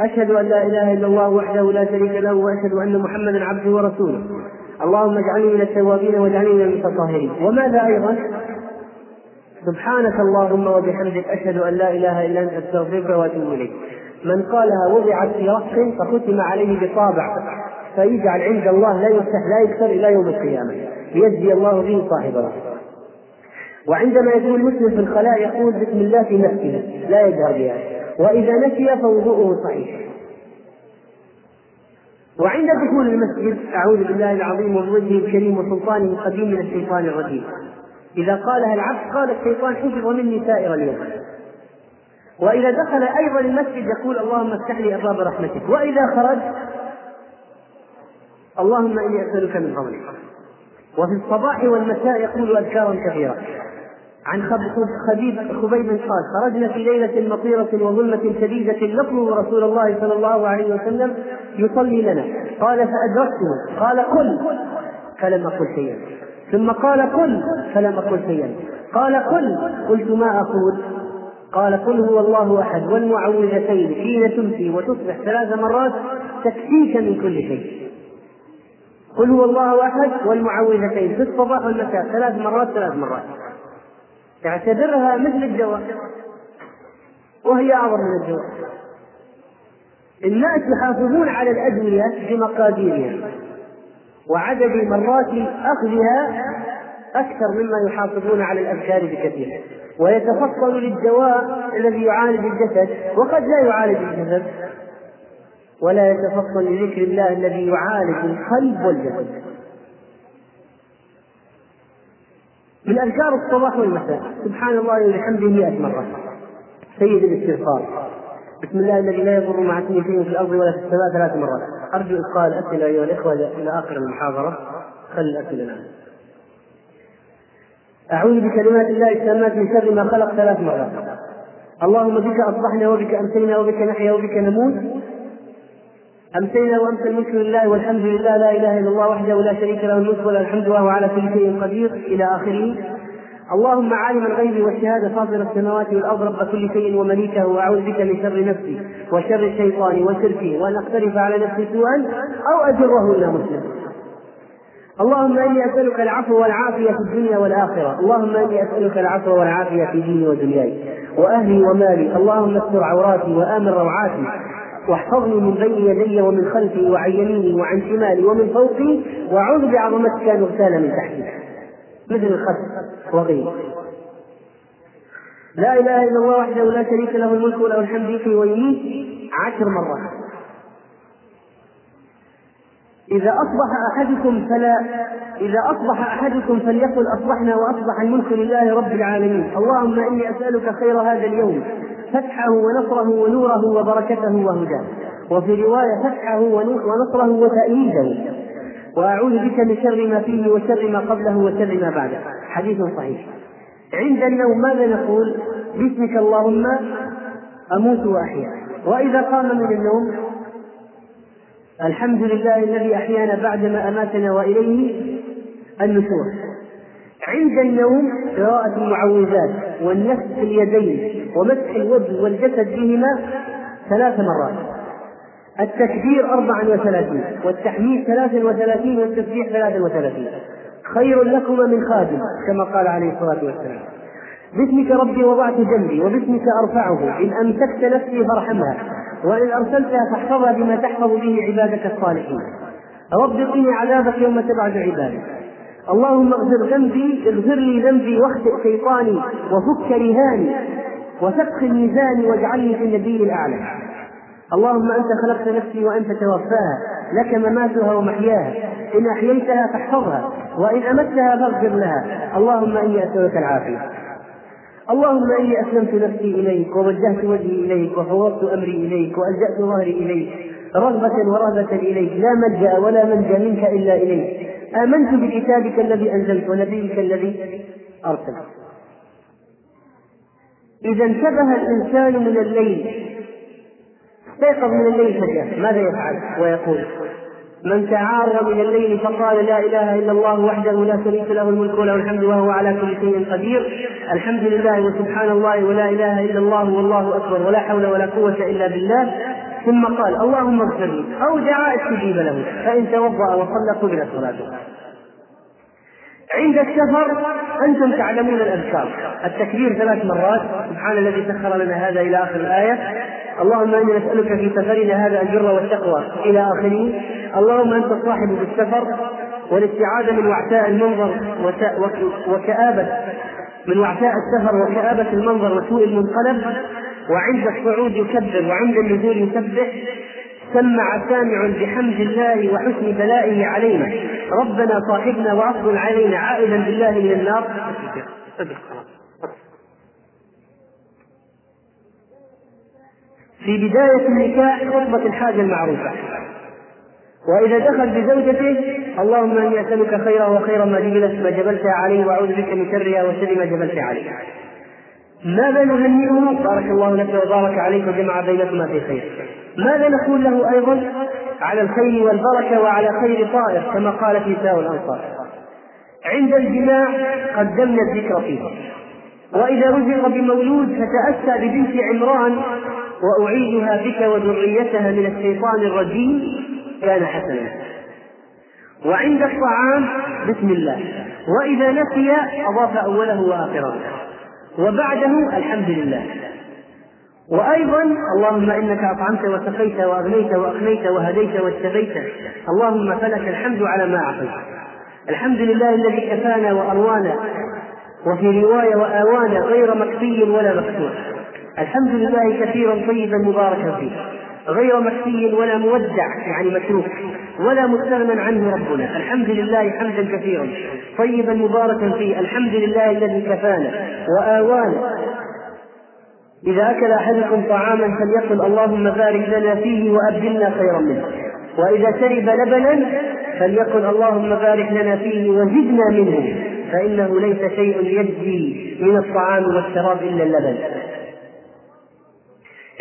أشهد أن لا إله إلا الله وحده لا شريك له وأشهد أن محمدا عبده ورسوله، اللهم اجعلني من التوابين واجعلني من المتطهرين. وماذا أيضا؟ سبحانك اللهم وبحمدك أشهد أن لا إله إلا أنت أستغفرك وأتوب إليك. من قالها وضعت في رأسه فختم عليه بطابع فيجعل عند الله لا يفتح لا يكسر إلى يوم القيامة، ليجزي الله به صاحب رأسه. وعندما يكون المسلم في الخلاء يقول بسم الله في نفسه لا يجهر بها، وإذا نسي فوضوءه صحيح. وعند دخول المسجد أعوذ بالله العظيم وبوجهه الكريم وسلطانه القديم من الشيطان الرجيم، إذا قالها العبد قال الشيطان حفظ مني سائر اليوم. وإذا دخل أيضا المسجد يقول اللهم افتح لي أبواب رحمتك. وإذا خرج اللهم إني أسألك من فضلك. وفي الصباح والمساء يقول أذكارا كثيرة. عن خبيب خبيب قال: خرجنا في ليلة مطيرة وظلمة شديدة نطلب رسول الله صلى الله عليه وسلم يصلي لنا، قال فأدركته قال قل فلم أقل شيئا، ثم قال قل فلم أقل شيئا، قال قل قلت ما أقول، قال قل هو الله أحد والمعوذتين حين تمسي وتصبح ثلاث مرات تكفيك من كل شيء. قل هو الله أحد والمعوذتين في الصباح والمساء ثلاث مرات ثلاث مرات تعتبرها مثل الدواء وهي أعظم من الدواء. الناس يحافظون على الأدوية بمقاديرها وعدد مرات أخذها أكثر مما يحافظون على الأذكار بكثير، ويتفصل للدواء الذي يعالج الجسد وقد لا يعالج الجسد، ولا يتفصل لذكر الله الذي يعالج القلب والجسد. من أذكار الصباح والمساء سبحان الله وبحمده مئة مرة، سيد الاستغفار، بسم الله الذي لا يضر مع اسمه شيء في الأرض ولا في السماء ثلاث مرات. أرجو إثقال الأسئلة أيها الإخوة إلى آخر المحاضرة، خل الأسئلة الآن. أعوذ بكلمات الله التامات من شر ما خلق ثلاث مرات. اللهم بك أصبحنا وبك أمسينا وبك نحيا وبك نموت، أمسينا وأمسى الملك لله والحمد لله لا إله إلا الله وحده لا شريك له الملك وله الحمد وهو على كل شيء قدير إلى آخره. اللهم عالم الغيب والشهادة فاطر السماوات والأرض رب كل شيء ومليكه، وأعوذ بك من شر نفسي وشر الشيطان وشركه وأن أقترف على نفسي سوءا أو أجره إلى مسلم. اللهم إني أسألك العفو والعافية في الدنيا والآخرة، اللهم إني أسألك العفو والعافية في ديني ودنياي وأهلي ومالي، اللهم استر عوراتي وآمن روعاتي واحفظني من بين يدي ومن خلفي وعن يميني وعن شمالي ومن فوقي، واعوذ بعظمتك ان اغتال من تحتي مثل الخسف وغيره. لا اله الا الله وحده لا شريك له الملك وله الحمد يحيي ويميت عشر مرات. اذا اصبح احدكم فلا اذا اصبح احدكم فليقل اصبحنا واصبح الملك لله رب العالمين. اللهم اني اسالك خير هذا اليوم، فتحه ونصره ونوره وبركته وهداه، وفي رواية فتحه ونصره وتأييده، وأعوذ بك من شر ما فيه وشر ما قبله وشر ما بعده، حديث صحيح. عند النوم ماذا نقول؟ باسمك اللهم أموت وأحيا. وإذا قام من النوم الحمد لله الذي أحيانا بعدما أماتنا وإليه النشور. عند النوم قراءة المعوذات والنفس في اليدين ومسح الوجه والجسد بهما ثلاث مرات، التكبير أربعا وثلاثين والتحميد ثلاثا وثلاثين والتسبيح ثلاثا وثلاثين، خير لكما من خادم كما قال عليه الصلاة والسلام. باسمك ربي وضعت جنبي وباسمك أرفعه، إن أمسكت نفسي فارحمها وإن أرسلتها فاحفظها بما تحفظ به عبادك الصالحين. رب قني عذابك يوم تبعد عبادك. اللهم اغفر ذنبي اغفر لي ذنبي واخطئ شيطاني وفك رهاني وثق ميزاني واجعلني في النبي الاعلى. اللهم انت خلقت نفسي وانت توفاها، لك مماتها ومحياها، ان احييتها فاحفظها وان امتها فاغفر لها. اللهم اني اسالك العافيه. اللهم اني اسلمت نفسي اليك ووجهت وجهي اليك وفوضت امري اليك والجات ظهري اليك، رغبه ورهبه اليك، لا ملجا ولا منجا منك الا اليك، آمنت بكتابك الذي أنزلت ونبيك الذي أرسلت. إذا انتبه الإنسان من الليل، استيقظ من الليل فجأة، ماذا يفعل؟ ويقول: من تعار من الليل فقال لا إله إلا الله وحده لا شريك له الملك وله الحمد وهو على كل شيء قدير، الحمد لله وسبحان الله ولا إله إلا الله والله أكبر ولا حول ولا قوة إلا بالله، ثم قال اللهم اغفر لي، أو دعا استجيب له، فإن توضأ وصلى قبلت صلاته. عند السفر أنتم تعلمون الأذكار، التكبير ثلاث مرات، سبحان الذي سخر لنا هذا إلى آخر الآية، اللهم إنا نسألك في سفرنا هذا البر والتقوى إلى آخره، اللهم أنت الصاحب بالسفر والاستعاذة من وعثاء المنظر وكآبة من وعثاء السفر وكآبة المنظر وسوء المنقلب، وعند الصعود يكبر وعند النزول يسبح، سمع سامع بحمد الله وحسن بلائه علينا، ربنا صاحبنا وعفو علينا، عائدا بالله من النار. في بداية النكاح خطبة الحاجة المعروفة، وإذا دخل بزوجته اللهم إني أسألك خيرا وخيرا ما جبلتها عليه وأعوذ بك من شرها وشر ما جبلت عليه. ماذا نهنئه؟ بارك الله لك وبارك عليك وجمع بينكما في خير. ماذا نقول له أيضا؟ على الخير والبركة وعلى خير طائر كما قالت نساء الأنصار. عند الجماع قدمنا الذكر فيه، وإذا رزق بمولود فتأسى ببنت عمران وأعيدها بك وذريتها من الشيطان الرجيم كان حسنا. وعند الطعام بسم الله، وإذا نسي أضاف أوله وآخره، وبعده الحمد لله. وأيضا اللهم إنك أطعمت وسقيت وأغنيت وأقنيت وهديت واجتبيت، اللهم فلك الحمد على ما أعطيت، الحمد لله الذي كفانا وأروانا، وفي رواية وآوانا غير مكفي ولا مكسور، الحمد لله كثيرا طيبا مباركا فيه، غير مكفي ولا مودع يعني متروك ولا مستغنى عنه ربنا، الحمد لله حمدا كثيرا طيبا مباركا فيه، الحمد لله الذي كفانا وآوانا. إذا أكل أحدكم طعاما فليقل اللهم بارك لنا فيه وأبدلنا خيرا منه، وإذا شرب لبنا فليقل اللهم بارك لنا فيه وزدنا منه، فإنه ليس شيء يجزي من الطعام والشراب إلا اللبن.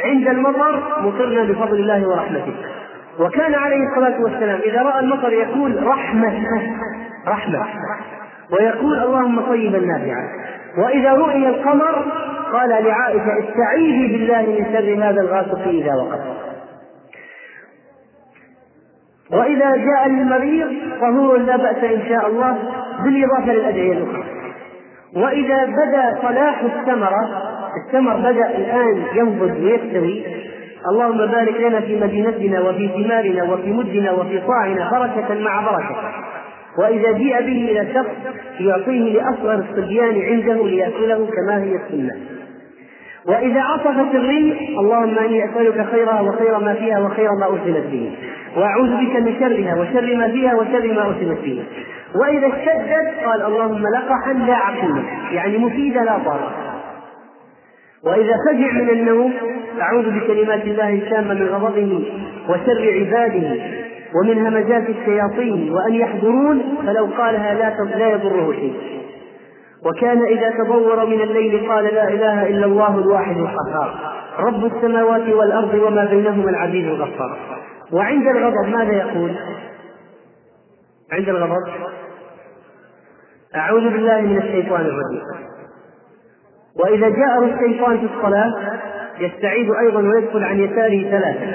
عند المطر مطرنا بفضل الله ورحمته، وكان عليه الصلاة والسلام إذا رأى المطر يقول رحمة رحمة، ويقول اللهم طيبا نافعا. وإذا رؤي القمر قال لعائشة استعيذي بالله من شر هذا الغاسق إذا وقف. وإذا جاء المريض طهور لا بأس إن شاء الله، بالإضافة للأدعية الأخرى. وإذا بدأ صلاح الثمرة، الثمر بدأ الآن ينضج ويستوي، اللهم بارك لنا في مدينتنا وفي ثمارنا وفي مدنا وفي صاعنا بركة مع بركة. وإذا جاء به إلى شخص يعطيه لأصغر الصبيان عنده ليأكله كما هي السنة. وإذا عطفت الريح اللهم إني أسألك خيرها وخير ما فيها وخير ما أرسلت به، وأعوذ بك من شرها وشر ما فيها وشر ما أرسلت به. وإذا اشتدت قال اللهم لقحا لا عقيما يعني مفيدا لا ضارا. وإذا فجع من النوم أعوذ بكلمات الله التامة من غضبه وشر عباده ومن همزات الشياطين وأن يحضرون، فلو قالها لا يضره شيء. وكان إذا تضور من الليل قال لا إله إلا الله الواحد القهار رب السماوات والأرض وما بينهما العزيز الغفار. وعند الغضب ماذا يقول؟ عند الغضب أعوذ بالله من الشيطان الرجيم. وإذا جاءه الشيطان في الصلاة يستعيد أيضا ويدخل عن يساره ثلاثة.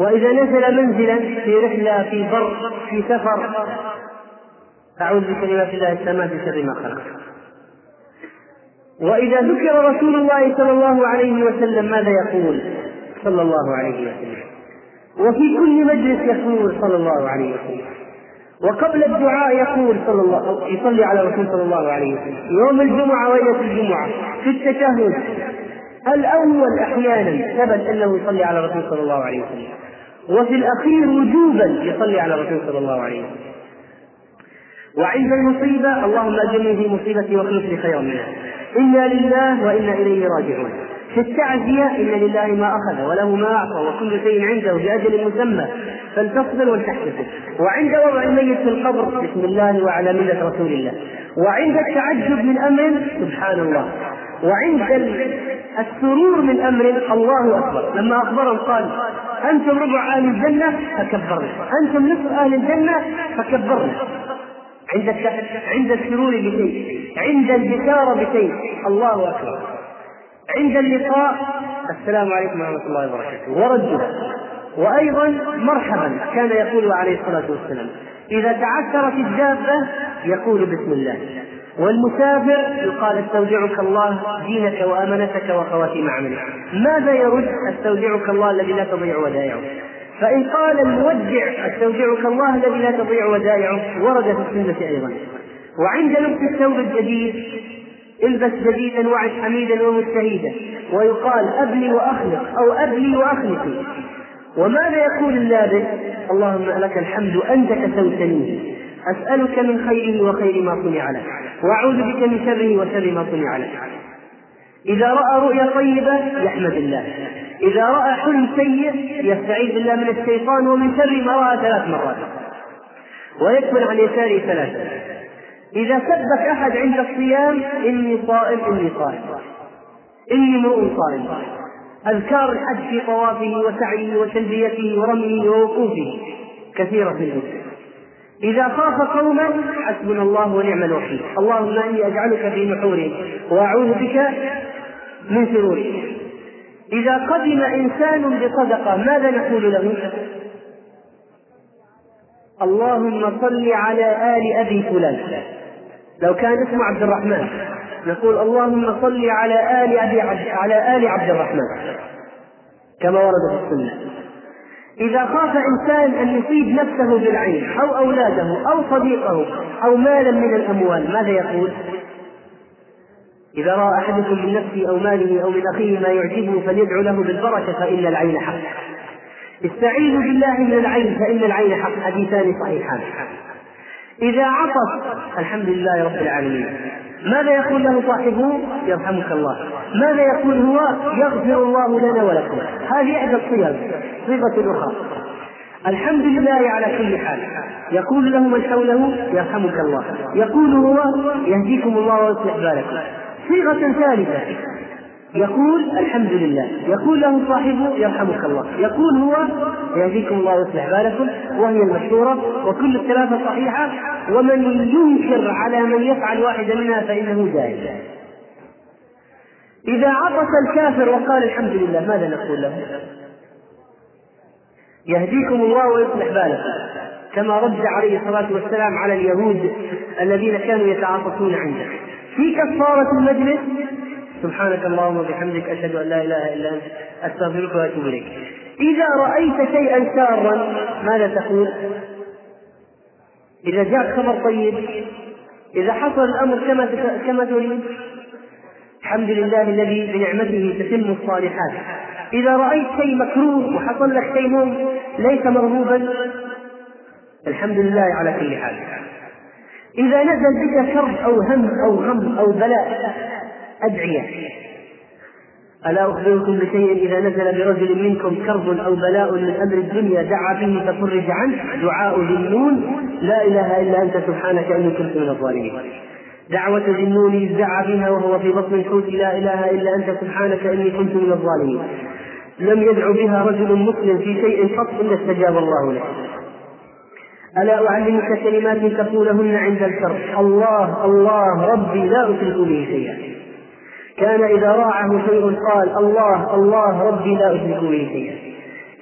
وإذا نزل منزلا في رحلة في بر في سفر أعوذ بكلمات الله التامة من شر ما خلق. وإذا ذكر رسول الله صلى الله عليه وسلم ماذا يقول؟ صلى الله عليه وسلم. وفي كل مجلس يقول صلى الله عليه وسلم، وقبل الدعاء يقول صلى الله يصلي على رسول صلى الله عليه وسلم، يوم الجمعة وليلة الجمعة في التشهد الأول أحيانا ثبت أنه يصلي على رسول صلى الله عليه وسلم، وفي الأخير وجوبا يصلي على رسول صلى الله عليه وسلم. وعند المصيبة اللهم أجرني في مصيبتي واخلف لي خيرا منها، إنا لله وإنا إليه راجعون. في التعزية إن لله ما أخذ وله ما أعطى وكل شيء عنده بأجل مسمى فلتصبر ولتحتسب، وعند وضع الميت في القبر بسم الله وعلى ملة رسول الله، وعند التعجب من أمر سبحان الله، وعند السرور من أمر الله أكبر. لما أخبرهم قال أنتم ربع أهل الجنة فكبرنا، أنتم نصف أهل الجنة فكبرنا. عند عند السرور بشيء، عند البشارة بشيء الله أكبر، عند اللقاء السلام عليكم ورحمة الله وبركاته ورجوله، وأيضا مرحبا كان يقول عليه الصلاة والسلام. إذا تعثرت الدابة يقول بسم الله، والمسافر يقال استودعك الله دينك وأمانتك وخواتيم عملك. ماذا يرد؟ استودعك الله الذي لا تضيع ودائعه. فإن قال المودع استودعك الله الذي لا تضيع ودائعه ورد في السنة أيضا. وعند لبس الثوب الجديد البس جديدا وعد حميدا ومجتهدا، ويقال أبلي وأخلق أو أبلي وأخلقي. وماذا يقول اللابس؟ اللهم لك الحمد أنت كسوتني، أسألك من خيره وخير ما صنع لك، وأعوذ بك من شره وشر ما صنع لك. إذا رأى رؤيا طيبة يحمد الله، إذا رأى حلم سيء يستعيذ بالله من الشيطان ومن شر ما رأى ثلاث مرات، ويكمل عن يساره ثلاثة. إذا سبك أحد عند الصيام إني صائم إني صائم إني امرؤ صائم. أذكار الحج في طوافه وسعيه وتلبيته ورميه ووقوفه كثيرة منه. إذا خاف قوما حسبنا الله ونعم الوكيل، اللهم إني أجعلك في نحورهم وأعوذ بك من شرورهم. إذا قدم إنسان بصدقة ماذا نقول له؟ اللهم صل على آل أبي فلان. لو كان اسمه عبد الرحمن نقول اللهم صل على آل أبي عبد على آل عبد الرحمن كما ورد في السنة. إذا خاف إنسان أن يصيب نفسه بالعين أو أولاده أو صديقه أو مالا من الأموال ماذا يقول؟ إذا رأى أحدكم من نفسه أو ماله أو من أخيه ما يعجبه فليدعو له بالبركة فإن العين حق. استعيذوا بالله من العين فإن العين حق، حديثان صحيحان. إذا عطس الحمد لله رب العالمين. ماذا يقول له صاحبه؟ يرحمك الله. ماذا يقول هو؟ يغفر الله لنا ولكم. هذه إحدى الصيغ. صيغة أخرى الحمد لله على كل حال، يقول له من حوله يرحمك الله، يقول هو يهديكم الله ويصلح بالكم. صيغة ثالثة يقول الحمد لله، يقول له صاحبه يرحمك الله، يقول هو يهديكم الله ويصلح بالكم، وهي المشهورة. وكل الثلاثة صحيحة، ومن ينكر على من يفعل واحدا منها فإنه جاهل. إذا عطس الكافر وقال الحمد لله ماذا نقول له؟ يهديكم الله ويصلح بالكم، كما رد عليه الصلاة والسلام على اليهود الذين كانوا يتعاطفون عنده. في كفارة المجلس سبحانك اللهم وبحمدك أشهد أن لا إله إلا أنت أستغفرك وأتوب إليك. إذا رأيت شيئا سارا ماذا تقول؟ إذا جاء خبر طيب، إذا حصل الأمر كما كما تريد الحمد لله الذي بنعمته تتم الصالحات. إذا رأيت شيء مكروه وحصل لك شيء ليس مرغوبا الحمد لله على كل حال. إذا نزل بك شر أو هم أو غم أو بلاء أدعية. ألا أخبركم بشيء إذا نزل برجل منكم كرب أو بلاء من أمر الدنيا دعا به فتفرج عنه دعاء ذي النون لا إله إلا أنت سبحانك إني كنت من الظالمين. دعوة ذي النون دعا بها وهو في بطن الحوت لا إله إلا أنت سبحانك إني كنت من الظالمين. لم يدع بها رجل مسلم في شيء قط إلا استجاب الله له. ألا أعلمك كلمات تقولهن عند الكرب الله الله ربي لا أشرك به شيئا. كان إذا راعه شيء قال الله الله ربي لا أشرك به شيئا.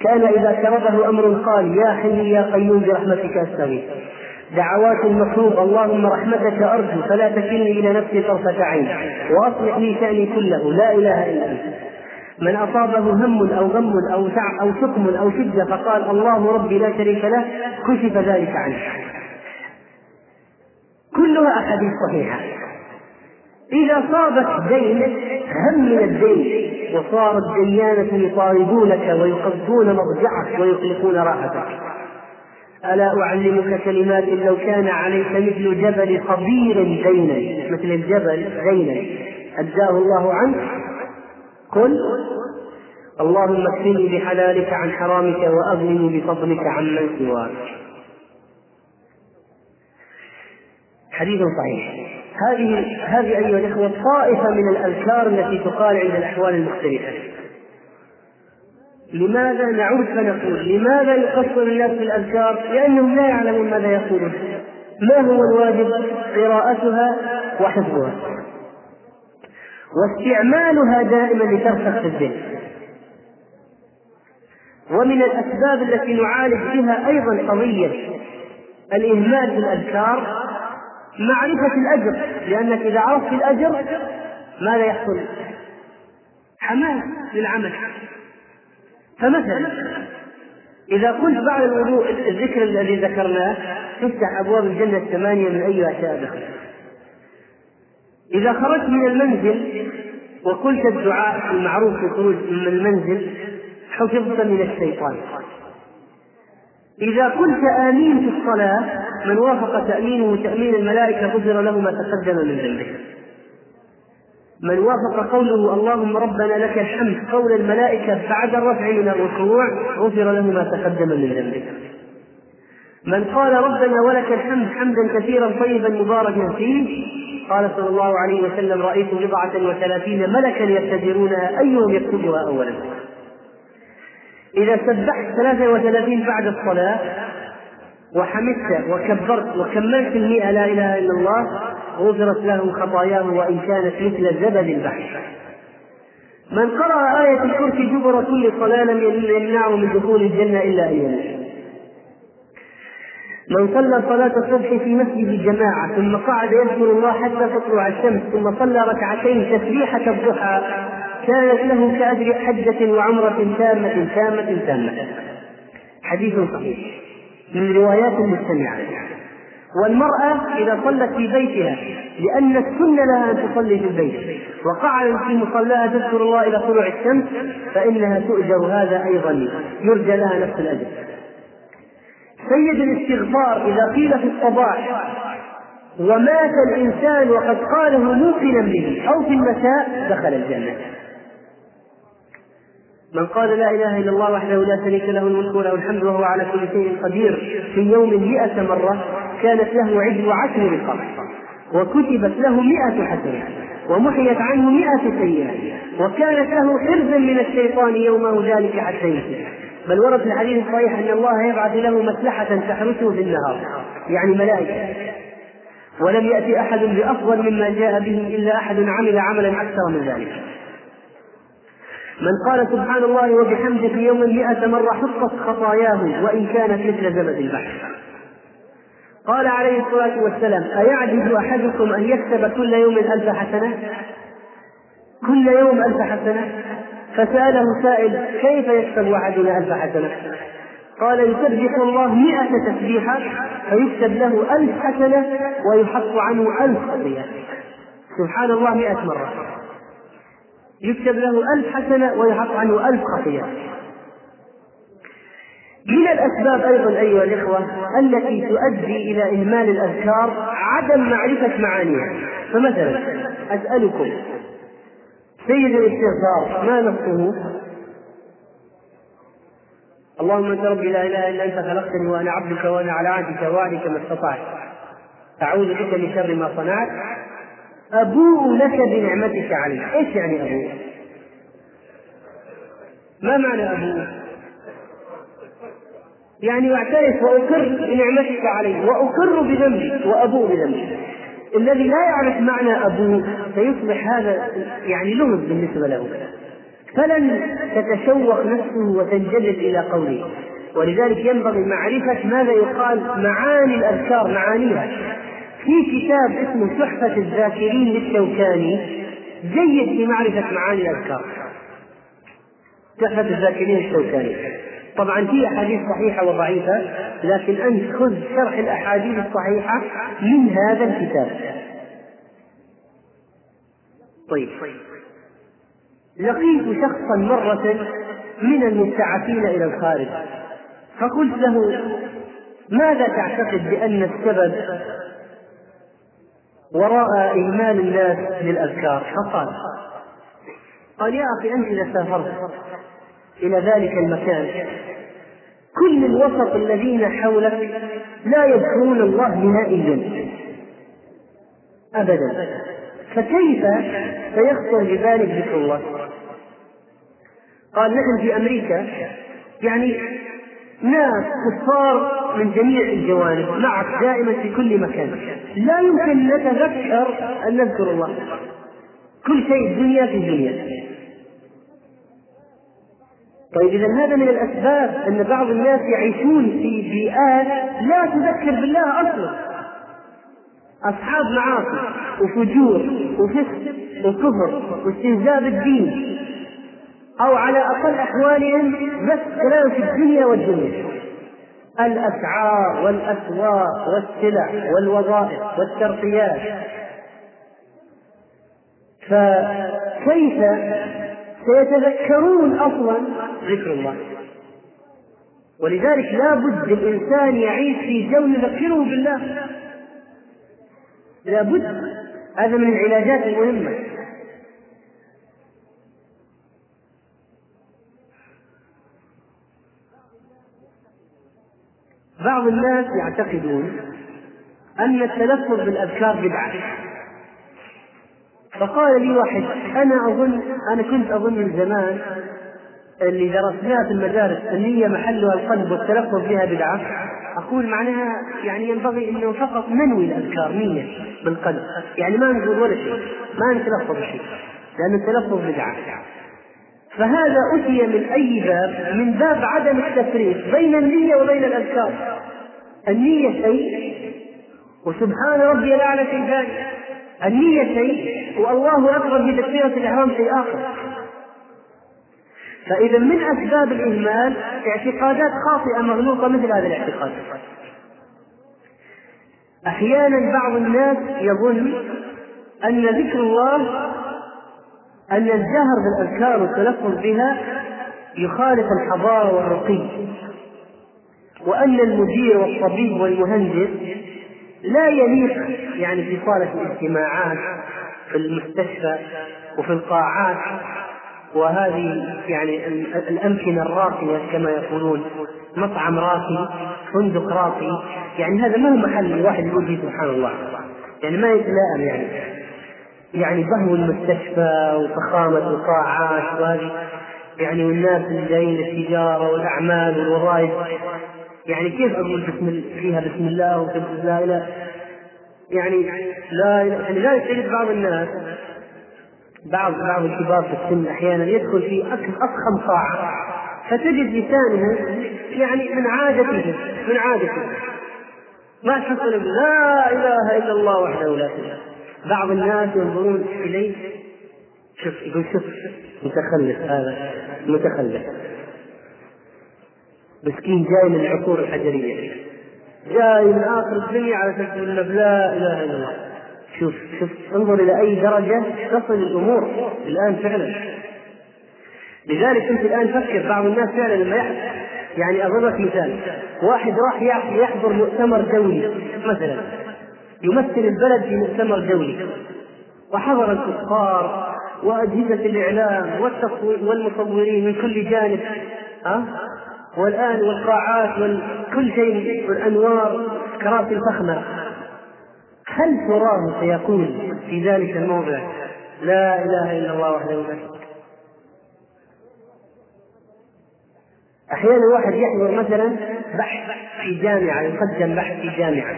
كان إذا كربه أمر قال يا حي يا قيوم برحمتك أستغيث. دعوات المطلوب اللهم رحمتك أرجو فلا تكلني إلى نفسي طرفة عين وأصلح لي شأني كله لا إله إلا أنت. من أصابه هم أو غم أو سعر أو سقم أو شدة فقال الله ربي لا شريك له كشف ذلك عنه. كلها أحاديث صحيحة. إذا صابت دين هم من الدين وصارت ديانة يطالبونك ويقضون مرجعك ويقلقون راحتك. ألا أعلمك كلمات لو كان عليك مثل جبل خبير زينا مثل الجبل زينا أجزاه الله عنك قل اللهم اكفني بحلالك عن حرامك وأغنني بفضلك عمن سواك. حديث صحيح. هذه هذه أيها الإخوة طائفة من الأذكار التي تقال عند الأحوال المختلفة. لماذا نعود فنقول لماذا يقصر الناس في الأذكار؟ لأنهم لا يعلمون ماذا يقولون. ما هو الواجب؟ قراءتها وحفظها واستعمالها دائما لترسخ في الذهن. ومن الأسباب التي نعالج بها أيضا قضية الإهمال بالأذكار معرفة الأجر، لأنك إذا عرفت الأجر ماذا يحصل؟ حماس للعمل. فمثلا إذا كنت بعد الوضوء الذكر الذي ذكرناه تفتح أبواب الجنة الثمانية من أي أشياء دخل. إذا خرجت من المنزل وقلت الدعاء المعروف في الخروج من المنزل حفظت من الشيطان. إذا كنت آمين في الصلاة من وافق تأمينه تأمين الملائكة غفر له ما تقدم من ذنبه. من وافق قوله اللهم ربنا لك الحمد قول الملائكة بعد الرفع من الركوع غفر له ما تقدم من ذنبه. من قال ربنا ولك الحمد حمدا كثيرا طيبا مباركا فيه قال صلى الله عليه وسلم رأيت بضعة وثلاثين ملكا يبتدرونها أيهم يكتبها أولا. إذا سبحت ثلاثة وثلاثين بعد الصلاة وحمدت وكبرت وكملت المئة لا إله إلا الله غفرت له خطاياه وإن كانت مثل زبد البحر. من قرأ آية الكرسي جبر كل صلاة لم يمنعه من دخول الجنة إلا أيام. من صلى صلاة الصبح في مسجد الجماعة ثم قعد يذكر الله حتى تطلع الشمس ثم صلى ركعتين تسبيحة الضحى كانت له كأجر حجة وعمرة تامة تامة تامة. حديث صحيح من روايات المستمعة. والمرأة إذا صلت في بيتها لأن السنة لها أن تصلي في البيت وقعد في مصلاها تذكر الله إلى طلوع الشمس فإنها تؤجر، هذا أيضا يرجى لها نفس الأجر. سيد الاستغفار إذا قيل في الصباح ومات الإنسان وقد قاله موقنا به أو في المساء دخل الجنة. من قال لا إله إلا الله وحده لا شريك له الملك وله الحمد وهو على كل شيء قدير في يوم مئة مرة كانت له عشر عشر رقاب وكتبت له مئة حسنة ومحيت عنه مئة سيئة وكانت له حرزا من الشيطان يومه ذلك حتى يمسيه. بل ورد في الحديث الصحيح أن الله يبعث له مسلحة تحرسه في النهار يعني ملائكة. ولم يأتي أحد بأفضل مما جاء به إلا أحد عمل عملا أكثر من ذلك. من قال سبحان الله وبحمده في يوم مئة مرة حطت خطاياه وإن كانت مثل زبد البحر. قال عليه الصلاة والسلام أيعجز أحدكم أن يكتب كل يوم ألف حسنة كل يوم ألف حسنة؟ فسأله سائل كيف يكتب أحدنا ألف حسنة؟ قال يسبح الله مئة تسبيحة فيكتب له ألف حسنة ويحط عنه ألف خطيئة. سبحان الله مئة مرة يكتب له ألف حسنة ويحط عنه ألف خطيئة. من الأسباب أيضا أيها الإخوة التي تؤدي إلى إهمال الأذكار عدم معرفة معانيها. فمثلا أسألكم سيد الاستغفار ما نصه؟ اللهم انت ربي لا اله الا انت خلقتني وانا عبدك وانا على عهدك ووعدك ما استطعت اعوذ بك من شر ما صنعت ابوء لك بنعمتك علي. ايش يعني ابوء؟ ما معنى ابوء؟ يعني اعترف واقر بنعمتك علي واقر بذنبي وابوء بذنبي. الذي لا يعرف معنى أبوه سيصبح هذا يعني لغز بالنسبة له فلن تتشوق نفسه وتنجلد إلى قوله. ولذلك ينبغي معرفة ماذا يقال معاني الأذكار معانيها. في كتاب اسمه تحفة الذاكرين للشوكاني جيد في معرفة معاني الأذكار تحفة الذاكرين الشوكاني. طبعا في أحاديث صحيحة وضعيفة لكن أنت خذ شرح الأحاديث الصحيحة من هذا الكتاب. طيب لقيت شخصا مرة من المستعفين إلى الخارج فقلت له ماذا تعتقد بأن السبب وراء إهمال الناس للأذكار؟ فقال قال يا أخي أنت إذا سافرت إلى ذلك المكان كل الوسط الذين حولك لا يذكرون الله نهائيا أبدا، فكيف سيخطر بذلك ذكر الله؟ قال نحن في أمريكا يعني ناس كفار من جميع الجوانب معك دائما في كل مكان، لا يمكن نتذكر أن نذكر الله، كل شيء الدنيا في الدنيا. طيب إذا هذا من الأسباب أن بعض الناس يعيشون في بيئات لا تذكر بالله أصلا، أصحاب معاصي وفجور وفسق وكفر واستهزاء بالدين، أو على أقل أحوالهم بس كلام في الدنيا والدنيا، الأسعار والأسواق والسلع والوظائف والترقيات. فكيف سيتذكرون أصلا ذكر الله؟ ولذلك لا بد الإنسان يعيش في جو يذكره بالله، لا بد، هذا من العلاجات المهمة. بعض الناس يعتقدون أن التلفظ بالأذكار بدعة، فقال لي واحد أنا أظن أنا كنت أظن من زمان اللي درسناها في المدارس النية محلها القلب والتلفظ بها بدعة، أقول معناها يعني ينبغي أنه فقط ننوي الأذكار نية بالقلب، يعني ما نقول ولا شيء، ما نتلفظ شيء، لأن التلفظ بدعة. فهذا أتي من أي باب؟ من باب عدم التفريق بين النية وبين الأذكار، النية شيء وسبحان ربي الأعلى شيء ثاني، النية شيء والله أكبر في تكبيرة الإحرام شيء آخر. فإذا من أسباب الإهمال اعتقادات خاطئة مغلوطة مثل هذا الاعتقاد. أحيانا بعض الناس يظن أن ذكر الله، أن الجهر بالأذكار والتلفظ بها يخالف الحضارة والرقي، وأن المدير والطبيب والمهندس لا يليق يعني في صالة الاجتماعات في المستشفى وفي القاعات وهذه يعني الأمكنة الراقية كما يقولون، مطعم راقي، فندق راقي، يعني هذا ما هو محل الواحد يقول فيه سبحان الله، يعني ما يتلائم يعني يعني بهو المستشفى وفخامة القاعات وهذه يعني، والناس اللي جايين التجارة والأعمال والوظائف، يعني كيف أقول بسم فيها بسم الله وكبر لا إله يعني لا يعني لا يستجد بعض الناس، بعض بعض الكبار في السن أحيانا يدخل في أضخم قاعة فتجد لسانه يعني من عادته من عادته ما تحصل لا إله إلا الله وحده لا شريك له. بعض الناس ينظرون إليه شوف يقول شوف متخلف، هذا متخلف مسكين جاي من العصور الحجرية، جاي من آخر الدنيا على سبيل لا إله إلا الله. شوف شوف انظر إلى أي درجة تصل الأمور الآن فعلا. لذلك أنت الآن فكر بعض الناس فعلا لما يحصل، يعني أضرب مثال، واحد راح يحضر مؤتمر دولي مثلا، يمثل البلد في مؤتمر دولي، وحضر الكفار وأجهزة الإعلام والتصوير والمصورين من كل جانب، أه؟ والآن والقاعات وكل شيء والأنوار كراسي الفخمة، هل تراه سيقول في ذلك الموضع لا إله إلا الله وحده لا شريك له؟ أحيانا واحد يحضر مثلا بحث في جامعة، يقدم بحث في جامعة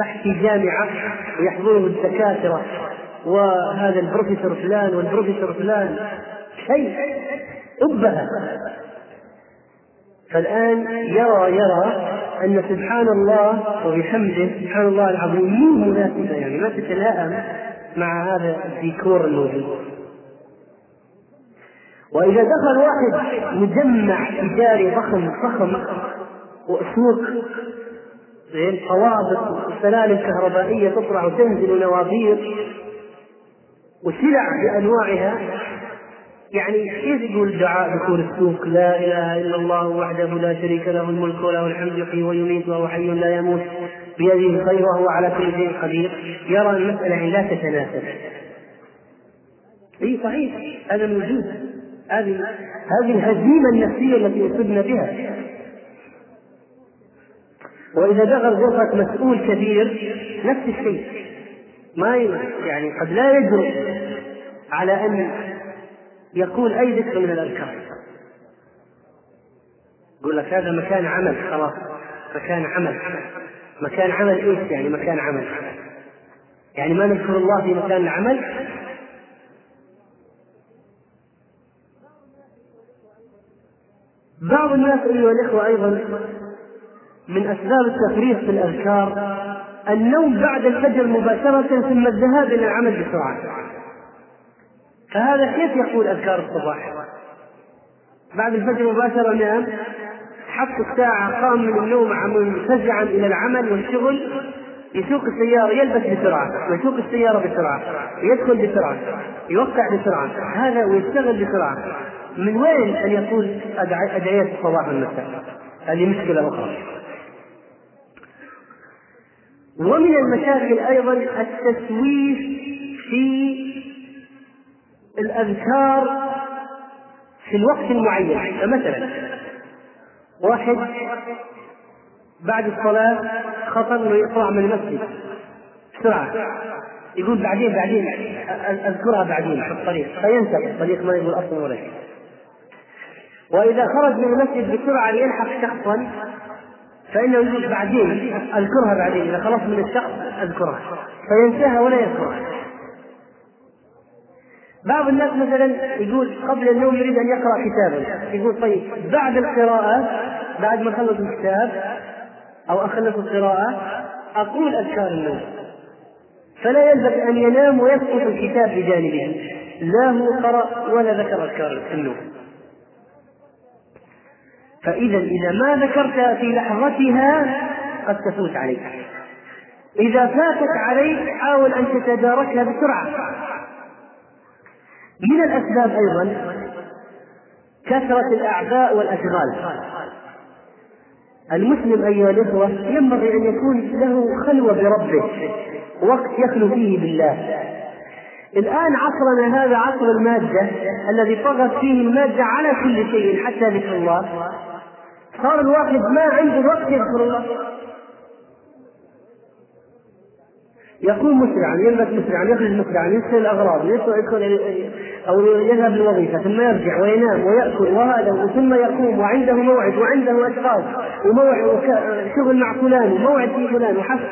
بحث في جامعة ويحضره الدكاترة وهذا البروفيسور فلان والبروفيسور فلان، شيء أبها. فالآن يرى يرى أن سبحان الله وبحمده سبحان الله العظيم مو مناسبة، يعني ما تتلائم مع هذا الديكور الموجود. وإذا دخل واحد مجمع تجاري ضخم ضخم وأسوق زي القوابض والسلالم الكهربائية تطلع وتنزل نوافير وسلع بأنواعها، يعني كيف يقول دعاء دخول السوق لا إله إلا الله وحده لا شريك له الملك وله الحمد يحيي ويميت وهو حي لا يموت بيده الخير وهو على كل شيء قدير؟ يرى المسألة لا تتناسب، اي صحيح هذا الوجود، هذه هذه الهزيمه النفسيه التي اصبنا بها. واذا دخل غرفه مسؤول كبير نفس الشيء، ما يعني قد لا يجرؤ على ان يقول اي ذكر من الاذكار، يقول لك هذا مكان عمل، خلاص مكان عمل، مكان عمل ايش يعني مكان عمل؟ يعني ما نذكر الله في مكان العمل؟ بعض الناس ايها الاخوه ايضا من اسباب التفريط في الاذكار النوم بعد الفجر مباشره ثم الذهاب الى العمل بسرعه، فهذا كيف يقول اذكار الصباح؟ بعد الفجر مباشره نام، حط الساعه، قام من النوم منفزعا الى العمل والشغل، يسوق السياره، يلبس بسرعه، يسوق السياره بسرعه، يدخل بسرعه، يوقع بسرعه، هذا ويشتغل بسرعه. من وين ان يقول ادعيه الصباح والمساء؟ هذه مشكله اخرى. ومن المشاكل ايضا التسويف في الاذكار في الوقت المعين. فمثلا واحد بعد الصلاه خطر انه يطلع من المسجد بسرعه، يقول بعدين بعدين اذكرها بعدين في الطريق، فينسى الطريق، ما يقول اصلا ولا شيء. واذا خرج من المسجد بسرعه ليلحق شخصا فانه يقول بعدين اذكرها بعدين، اذا خلص من الشخص اذكرها، فينساها ولا يذكرها. بعض الناس مثلا يقول قبل النوم يريد ان يقرا كتابا، يقول طيب بعد القراءه، بعد ما اخلص الكتاب او اخلص القراءه اقول اذكار النوم، فلا يلبث ان ينام ويسقط الكتاب بجانبه، لا هو قرا ولا ذكر اذكار النوم. فاذا اذا ما ذكرتها في لحظتها قد تفوت عليك، اذا فاتت عليك حاول ان تتداركها بسرعه. من الاسباب ايضا كثره الاعباء والاشغال. المسلم ايها الاخوه ينبغي ان يكون له خلوه بربه، وقت يخلو فيه بالله. الان عصرنا هذا عصر الماده الذي طغت فيه الماده على كل شيء حتى ذكر الله، صار الواحد ما عنده وقت يذكر الله، يقوم مسرعا، يلبس مسرعا، يخرج مسرعا، يشتري الاغراض، يدخل او يذهب للوظيفه، ثم يرجع وينام وياكل وهذا، ثم يقوم وعنده موعد وعنده اشخاص وموعد شغل مع فلان وموعد في فلان وحسب،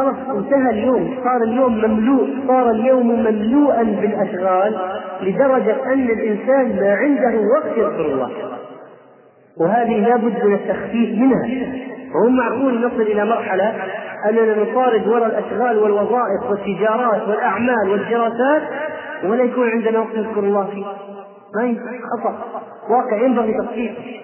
خلص انتهى اليوم، صار اليوم مملوء، صار اليوم مملوءا بالاشغال لدرجه ان الانسان ما عنده وقت يذكر الله. وهذه لابد من التخفيف منها. وهم معقول نصل الى مرحله اننا نطارد وراء الاشغال والوظائف والتجارات والاعمال والدراسات ولا يكون عندنا وقت نذكر الله فيه. طيب خطا واقع ينبغي تصحيحه.